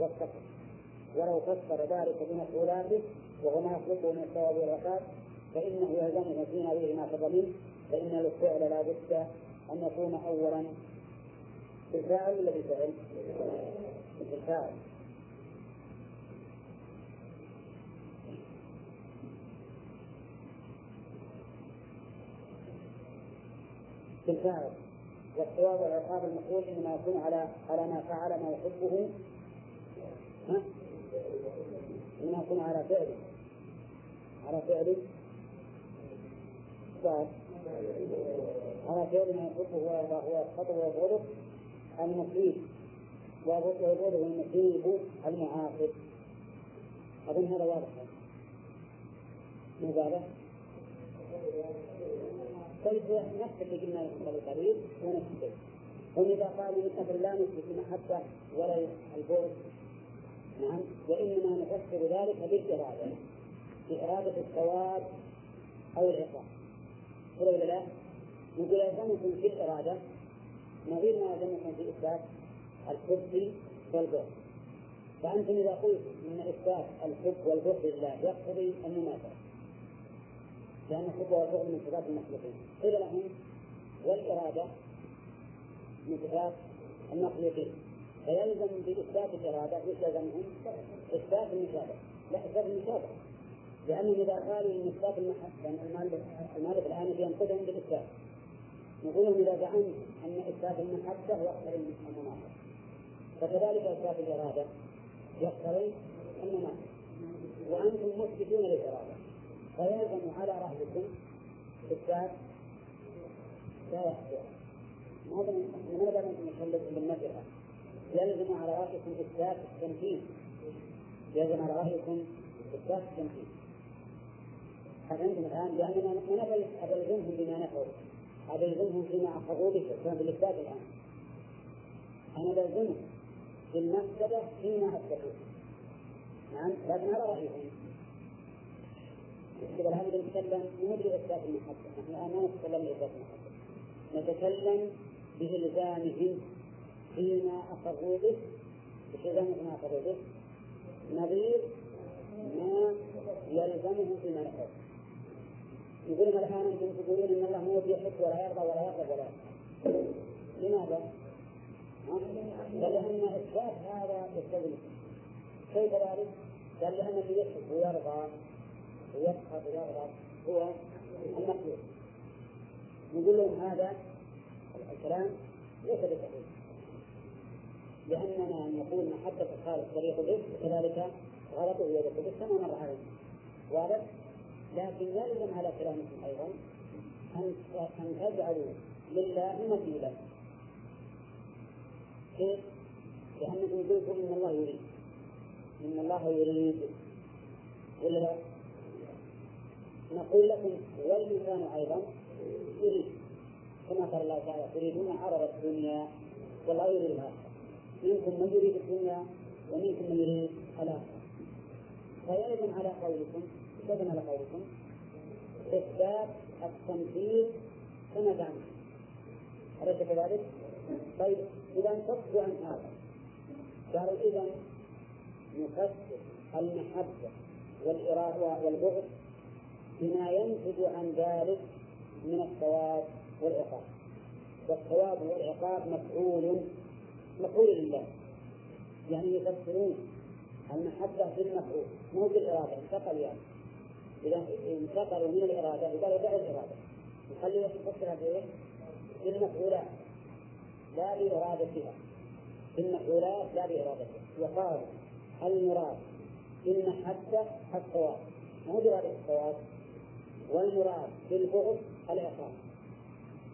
والسخط، ولو فسر ذلك بمسؤولاته وهما يخلقه من الثواب والعقاب فإنه يلزمه في نظير ما تضمنه، فإن الفعل لا بد أن يكون أولا بالفعل ولا بالفعل؟ بالفعل. بالفعل والثواب والعقاب المخلوق إنما يكون على على ما فعل ما يحبه، ها؟ إنما يكون على فعله على فعله على فعل ما يحبه وهو الخطأ والغلط المصيب وغلطه المصيب المعاقب. أظن هذا واضح. ماذا؟ طيب نفس اللي قلنا قبل قليل ونفس الشيء وإذا قال الكفر لا نثبت المحبة ولا البغض، نعم، وإنما نفسر ذلك بالإرادة، بإرادة الثواب أو العقاب، قل ولا لا؟ نقول ألزمكم في الإرادة نظير ما ألزمكم في إثبات الحب والبغض، فأنتم إذا قلتم أن إثبات الحب والبغض لله يقتضي المنافسة، لأن الحب والبغض من صفات المخلوقين، قيل لهم والإرادة من صفات المخلوقين، فيلزم بإثبات الإرادة يلزمهم إثبات المشابهة، لا إثبات المشابهة، لأنهم إذا قالوا إن إثبات المحبة المالك الآن ينقدهم بالإثبات، نقولهم إذا زعمت أن إثبات المحبة يقتضي المنافسة، فكذلك إثبات الإرادة يقتضي المنافسة، وأنتم مثبتون للإرادة، فيلزم على رحلكم إثبات لا يحتاج، هذا لماذا أنتم تخلصون بالنفي؟ يلزم على رأيكم إثبات التنفيذ، يلزم على رأيكم إثبات التنفيذ، فأنتم الآن لأننا نحن أبلغنهم بما نفعوا، أبلغنهم فيما أخذوا به بالإثبات الآن، أنا أبلغنهم بالمفسدة فيما أثبتوا، نعم، لكن على رأيهم يكتب الحمد نتكلم ندري إثبات المحبة، نحن الآن نتكلم بإثبات المحبة، نتكلم بإلزامهم فيما أقروا به، بإلزامهم فيما أقروا به نظير ما يلزمهم فيما نقر، يقولون الآن أنتم تقولون إن الله مو يحب ولا يرضى ولا يرضى ولا يرضى، لماذا؟ فلأن إثبات هذا يستدل، كيف ذلك؟ قال لأن الذي يحب ويرضى ويسخط ويرضى هو المخلوق، نقول لهم هذا الكلام ليس بصحيح، لأننا نقول محبة الخالق طريق به وكذلك غلطه يدك به كما مر عليه، واضح؟ لكن يلزم على كلامكم أيضا أن تجعلوا لله مثيلا، كيف؟ لأنكم قلتم إن الله يريد، إن الله يريد، ولا نقول لكم والإنسان أيضا يريد، كما قال الله تعالى تريدون عرض الدنيا والله يريد الآخرة، منكم من يريد الدنيا ومنكم من يريد الآخرة، فيلزم على قولكم يلزم على قولكم إثبات التنفيذ كما زعمتم، أليس كذلك؟ طيب إذا انصرفوا عن هذا قالوا إذا نفسر المحبة والإرادة والبغض بما ينتج عن ذلك من الثواب والعقاب، والثواب والعقاب مفعول مفعول لله، يعني يفسرون المحبة بالمفعول مو بالإرادة، انتقلوا يعني إذا انتقلوا من الإرادة قالوا دعوا الإرادة، يخلوا يفسرها بإيه؟ بالمفعولات لا بإرادتها، بالمفعولات لا بإرادتها، وقالوا المراد بالمحبة الثواب مو بإرادة الثواب، والمراد بالبغض العقاب،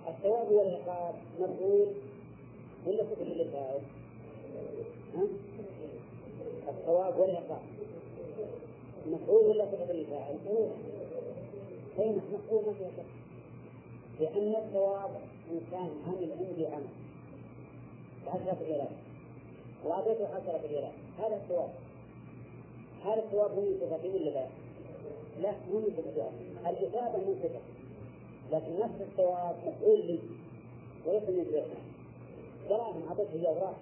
الثواب والعقاب مفعول ولا فعل للفاعل؟ الثواب والعقاب مفعول ولا فعل للفاعل؟ أي مفعول ما فيه شك، لأن الثواب إنسان عمل عندي عمل بعشرة ريالات وأعطيته عشرة ريالات، هذا الثواب، هذا الثواب هو صفته ولا لا؟ لا مو من صفته، الإثابة مو صفته، لكن نفس الثواب مفعول لي وليس من صفته، صراحة عطته هي وراح،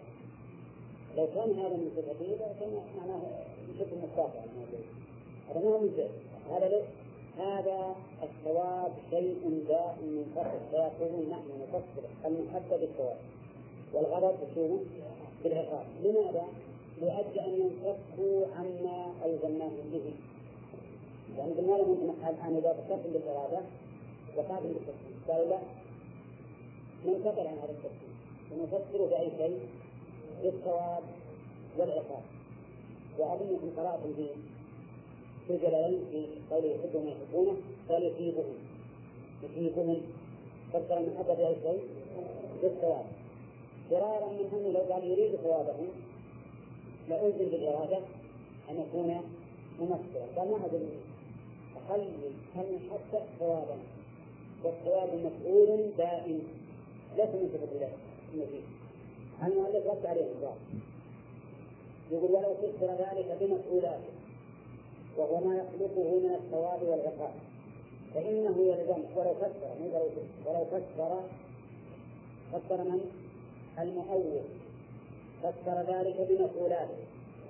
لو كان هذا من صفته لكان معناه بشكل مستقبل، هذا ما هو من صفته، هذا ليس، هذا الثواب شيء دائم من فقد فيقولون نحن نفسر المحبة بالثواب والغضب بشيء بالعقاب، لماذا؟ لأجل أن ينفكوا عما ألزمناهم به، يعني قلنا لهم أن إذا تكفل بالإرادة وقابل بالتفسير، قالوا لا ننتقل عن هذا التفسير ونفسر بأي شيء بالثواب والعقاب، وأظنكم قرأتم في في الجلالين في قوله يحبهم ويحبونه قال يثيبهم، يثيبهم فسر المحبة بأي شيء؟ بالثواب، فرارا من أنه لو قال يريد ثوابهم لألزم بالإرادة أن يكون ممثلا، قال ما أدري أخلي المحبة ثوابا، والثواب مفعول دائم ليس من صفة الله، النجيب. المؤلف رد عليه البعض يقول ولو فسر ذلك بمسؤولاته وهو ما يخلقه من الثواب والعقاب فإنه يلزم ولو فسر ولو فسر فسر من المؤول فسر ذلك بمسؤولاته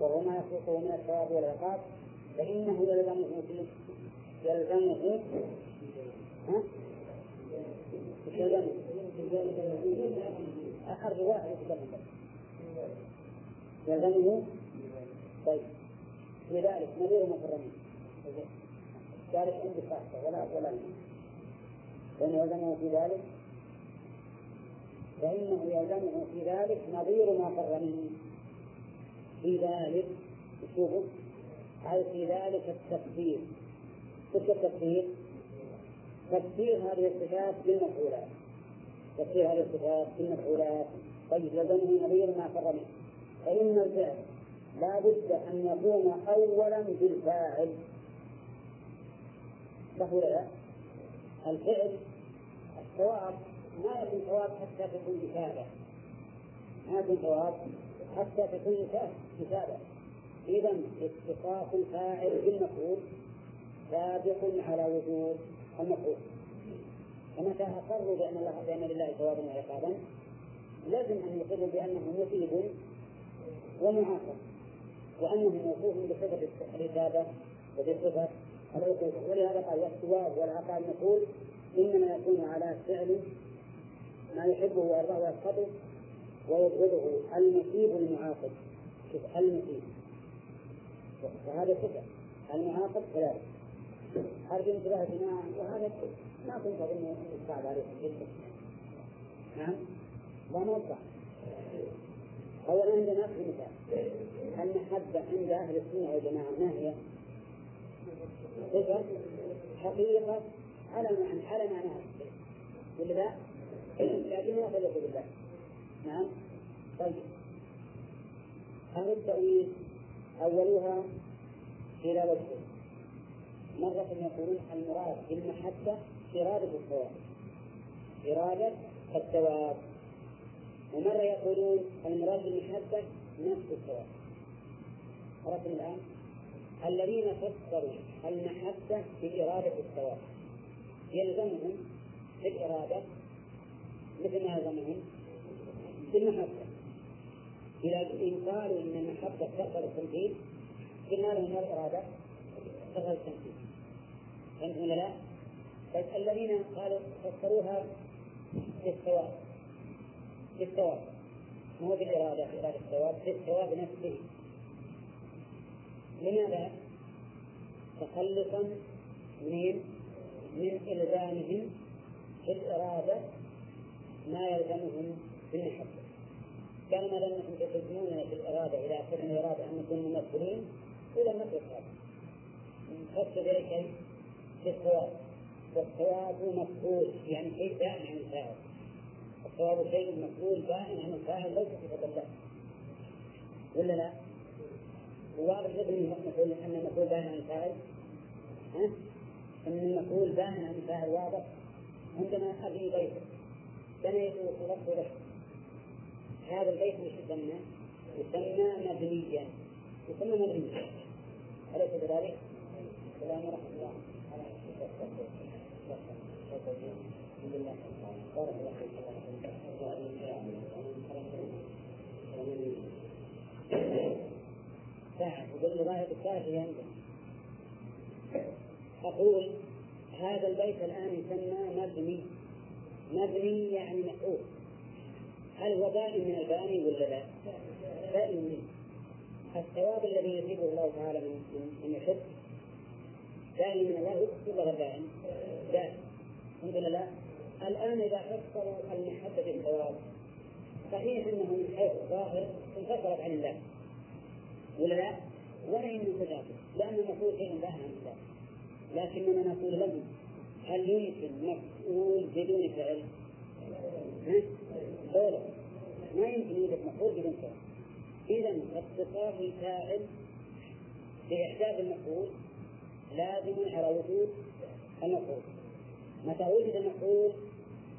وهو ما يخلقه من الثواب والعقاب فإنه يلزمه فيه يلزمه ها؟ يلزمه أخرج واحد يتكلم يلزمه طيب لذلك نذير مكرمين ذلك عندي خاصة ولا ولا لأن يلزمه في ذلك فإنه يلزمه في ذلك نذير مكرمين في ذلك شوفوا أي في ذلك التكفير كيف التكفير؟ تكفير هذه الصفات بالمفعولات تكفير هذه الصفات بالمفعولات طيب لزمه نذير مكرمين فإن الفعل لا بد أن يكون أولا بالفاعل سهولة الفعل الصواب ما يكون صواب حتى تكون كتابة ما يكون صواب حتى تكون كتابة إذن اتصاف الفاعل بالمفعول سابق على وجود المفعول فمتى أقروا بأن الله بأن لله ثوابا وعقابا لازم أن يقروا بأنه مفيد ومعاقب وأنه موصوف بصفة الإجابة وبصفة العقوبة ولهذا قال والثواب والعقاب نقول إنما يكون على فعل ما يحبه ويرضاه ويسخطه ويبغضه المصيب المعاقب شوف المصيب فهذا صفة المعاقب كذلك أرجو انتباه جماعة وهذا ما كنت أظن الصعب عليه جدا نعم لا موضع أولا عندنا في مثال المحبة عند أهل السنة والجماعة ما هي؟ صفة حقيقة على معناها ولا لا؟ لكنها خلق بالله نعم طيب هذا التأويل أولها إلى وجهه مرة يقولون المراد بالمحبة إرادة الثواب إرادة الثواب ومرة يقولون المراد بالمحبة نفس الثواب عرفتم الآن؟ الذين فسروا المحبة بإرادة الثواب يلزمهم بالإرادة مثل ما يلزمهم بالمحبة إلى إن قالوا إن المحبة تقبل التنفيذ قلنا لهم ما الإرادة تقبل التنفيذ فهمتم ولا لا؟ بس الذين قالوا فسروها بالثواب بالثواب مو بالإرادة إرادة الثواب بالثواب نفسه لماذا؟ تخلصا من من إلزامهم بالإرادة ما يلزمهم بالمحبة كما لأنكم تلزموننا بالإرادة إلى آخر الإرادة أن نكون ممثلين إلى نفس هذا نفس ذلك بالثواب والثواب مفعول يعني شيء دائم عن الفاعل الثواب شيء مفعول دائم عن الفاعل ليس صفة الله ولا لا؟ وواضح لابن المفعول أن المفعول دائم عن الفاعل ها؟ أن المفعول دائم عن الفاعل واضح عندما أبي بيته سنة وصلته له هذا البيت مش يسمى يسمى مبنيا يسمى مبنيا أليس كذلك؟ السلام ورحمة الله أقول هذا البيت الآن يسمى مبني مبني يعني مفعول هل هو بائن من الباني ولا لا؟ بائن منه الثواب الذي يجيبه الله تعالى من يحب بائن من الله يكتب ولا بائن؟ بائن الحمد لله الآن إذا فسروا المحبة بالثواب صحيح أنه من حيث الظاهر انفصلت عن الله ولا لا؟ ولا ينفصل لأن المفعول شيء بائن عن الله لكننا نقول لهم هل يمكن مفعول بدون فعل؟ دوله. ما يمكن يوجد مفعول بدون فعل إذن اتصاف الفاعل بإحداث المفعول لازم على وجود المفعول متى وجد المفعول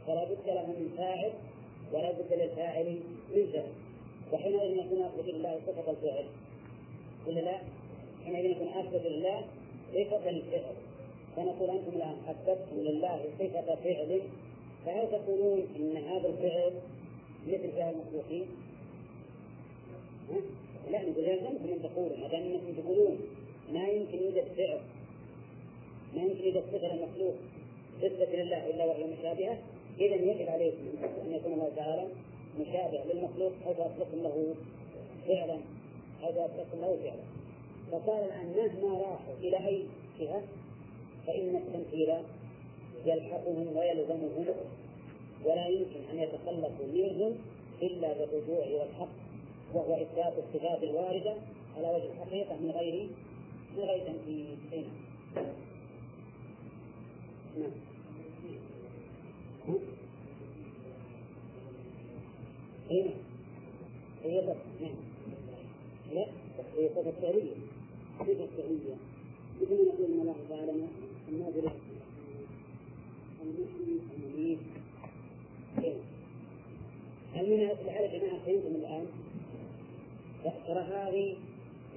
فلا بد له من فاعل ولا بد للفاعل من فعل، وحينئذ يكون أثبت لله صفة الفعل، ولا لا؟ حينئذ يكون أثبت لله صفة الفعل، فنقول أنتم الآن أثبتم لله صفة فعل، فهل تقولون أن هذا الفعل مثل فعل المخلوقين؟ لا، نقول لازمكم أن تقولوا، ما دام أنكم تقولون ما يمكن يوجد فعل، ما يمكن يوجد صفة المخلوق تثبت لله إلا وهي مشابهة، إذا يجب عليكم أن يكون الله تعالى مشابه للمخلوق أو أطلقتم له فعلا أو أطلقتم له فعلا. فقال الآن مهما راحوا إلى أي جهة فإن التمثيل يلحقهم ويلزمهم، ولا يمكن أن يتخلصوا منهم إلا بالرجوع إلى الحق، وهو إثبات الصفات الواردة على وجه الحقيقة من غير من غير تمثيل. نعم. هنا هي بس نعم لا هي صفة فعلية، صفة فعلية مثل ما نقول إن الله تعالى الناظر المحيي المميت. هل من هذه الحالة جماعة فهمتم الآن؟ ترى هذه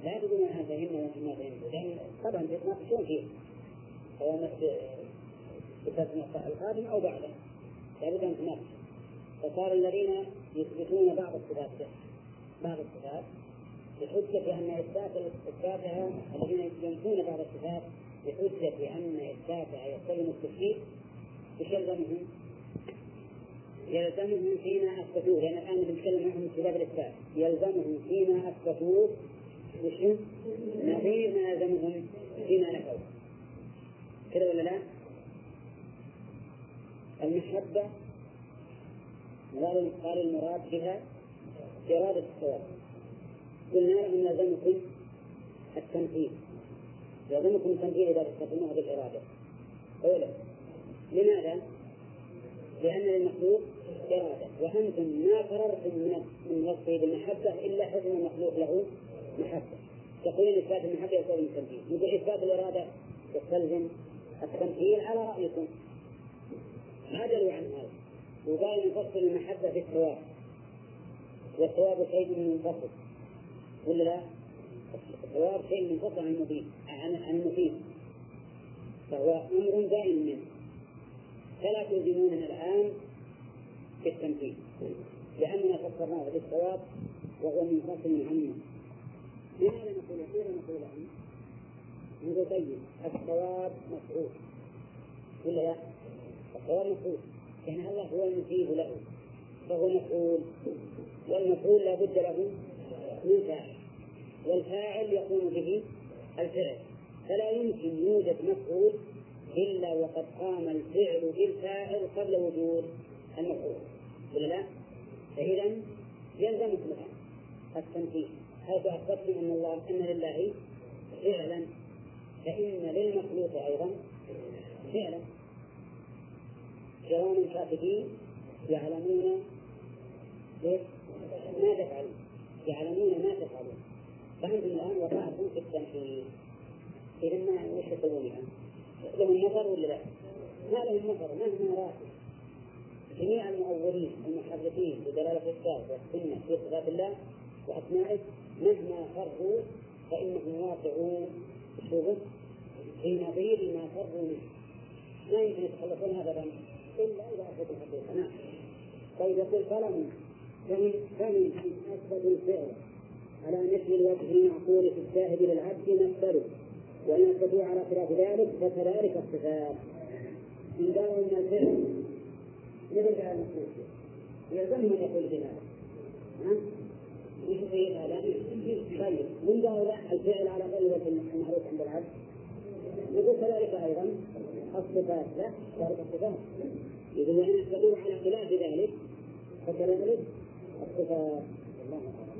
لا تقول أنها فهمنا وأنها فهمنا، لأن طبعا يتناقشون فيها سواء نفس بتسمية القادم أو بعده، لابد أن تناقش. فصار الذين يثبتون بعض الصفات بعض الصفات بحجة أن إثبات إثباتها، الذين ينفون بعض الصفات بحجة أن إثباتها يستلزم التشريع، يلزمهم يلزمهم فيما أثبتوه، لأن الآن بنتكلم عنهم في باب الإثبات، يلزمهم فيما أثبتوه وشو نظير ما يلزمهم فيما نفوه، كذا ولا لا؟ المحبة قال المراد بها إرادة الثواب، قلنا لهم يلزمكم التمثيل، يلزمكم التمثيل إذا تستخدموها بالإرادة، أولا لماذا؟ لأن للمخلوق إرادة، وأنتم ما قررتم من وصفه بالمحبة إلا حكم المخلوق له محبة، تقولون إثبات المحبة يستلزم التمثيل، يقول إثبات الإرادة يستلزم التمثيل على رأيكم، عدلوا عن هذا، وقالوا نفصل المحبة في الثواب، والثواب شيء منفصل، ولا لا؟ الثواب شيء منفصل عن المفيد، عن المفيد، فهو أمر دائم منه، فلا تلزموننا الآن في التمثيل، لأننا فصلناه في الثواب وهو منفصل عنه. ماذا نقول؟ ماذا نقول عنه؟ نقول طيب الثواب مفعول، ولا لا؟ فهو مفعول، لأن الله هو المثيب له، فهو مفعول، والمفعول لا بد له من فاعل، والفاعل يقوم به الفعل، فلا يمكن يوجد مفعول إلا وقد قام الفعل بالفاعل قبل وجود المفعول، ولا لا؟ فإذا يلزمكم الآن التمثيل، حيث أثبتم أن الله أن لله فعلا، فإن للمخلوق أيضا فعلا. كرام الكاتبين يعلمون ما تفعلون، يعلمون ما تفعلون، فأنتم الآن وضعتم في التمثيل، إذا ما وش تسوون الآن؟ لهم نظر ولا لا؟ ما لهم نظر، مهما راحوا جميع المؤولين المحرفين بدلالة الكتاب والسنة في صفات الله وأسمائه، مهما فروا فإنهم واقعون شغل في نظير ما فروا منه، لا يمكن يتخلصون هذا الأمر إلا إذا أثبتوا الحقيقة. نعم. طيب يقول فلهم فمن فمن أن أثبتوا الفعل على مثل الوجه المعقول في الشاهد للعبد مثلوا، وإن أثبتوا على خلاف ذلك فكذلك الصفات. إن قالوا أن الفعل مثل فعل المخلوق يلزمهم أن يقول بهذا، ها؟ وش يصير هذا؟ طيب من قالوا لا الفعل على غير الوجه المعروف عند العبد يقول كذلك أيضا الصفات، لا ذلك الصفات، إذا نحن نتكلم على خلاف ذلك فكذلك الصفات. الله أعلم.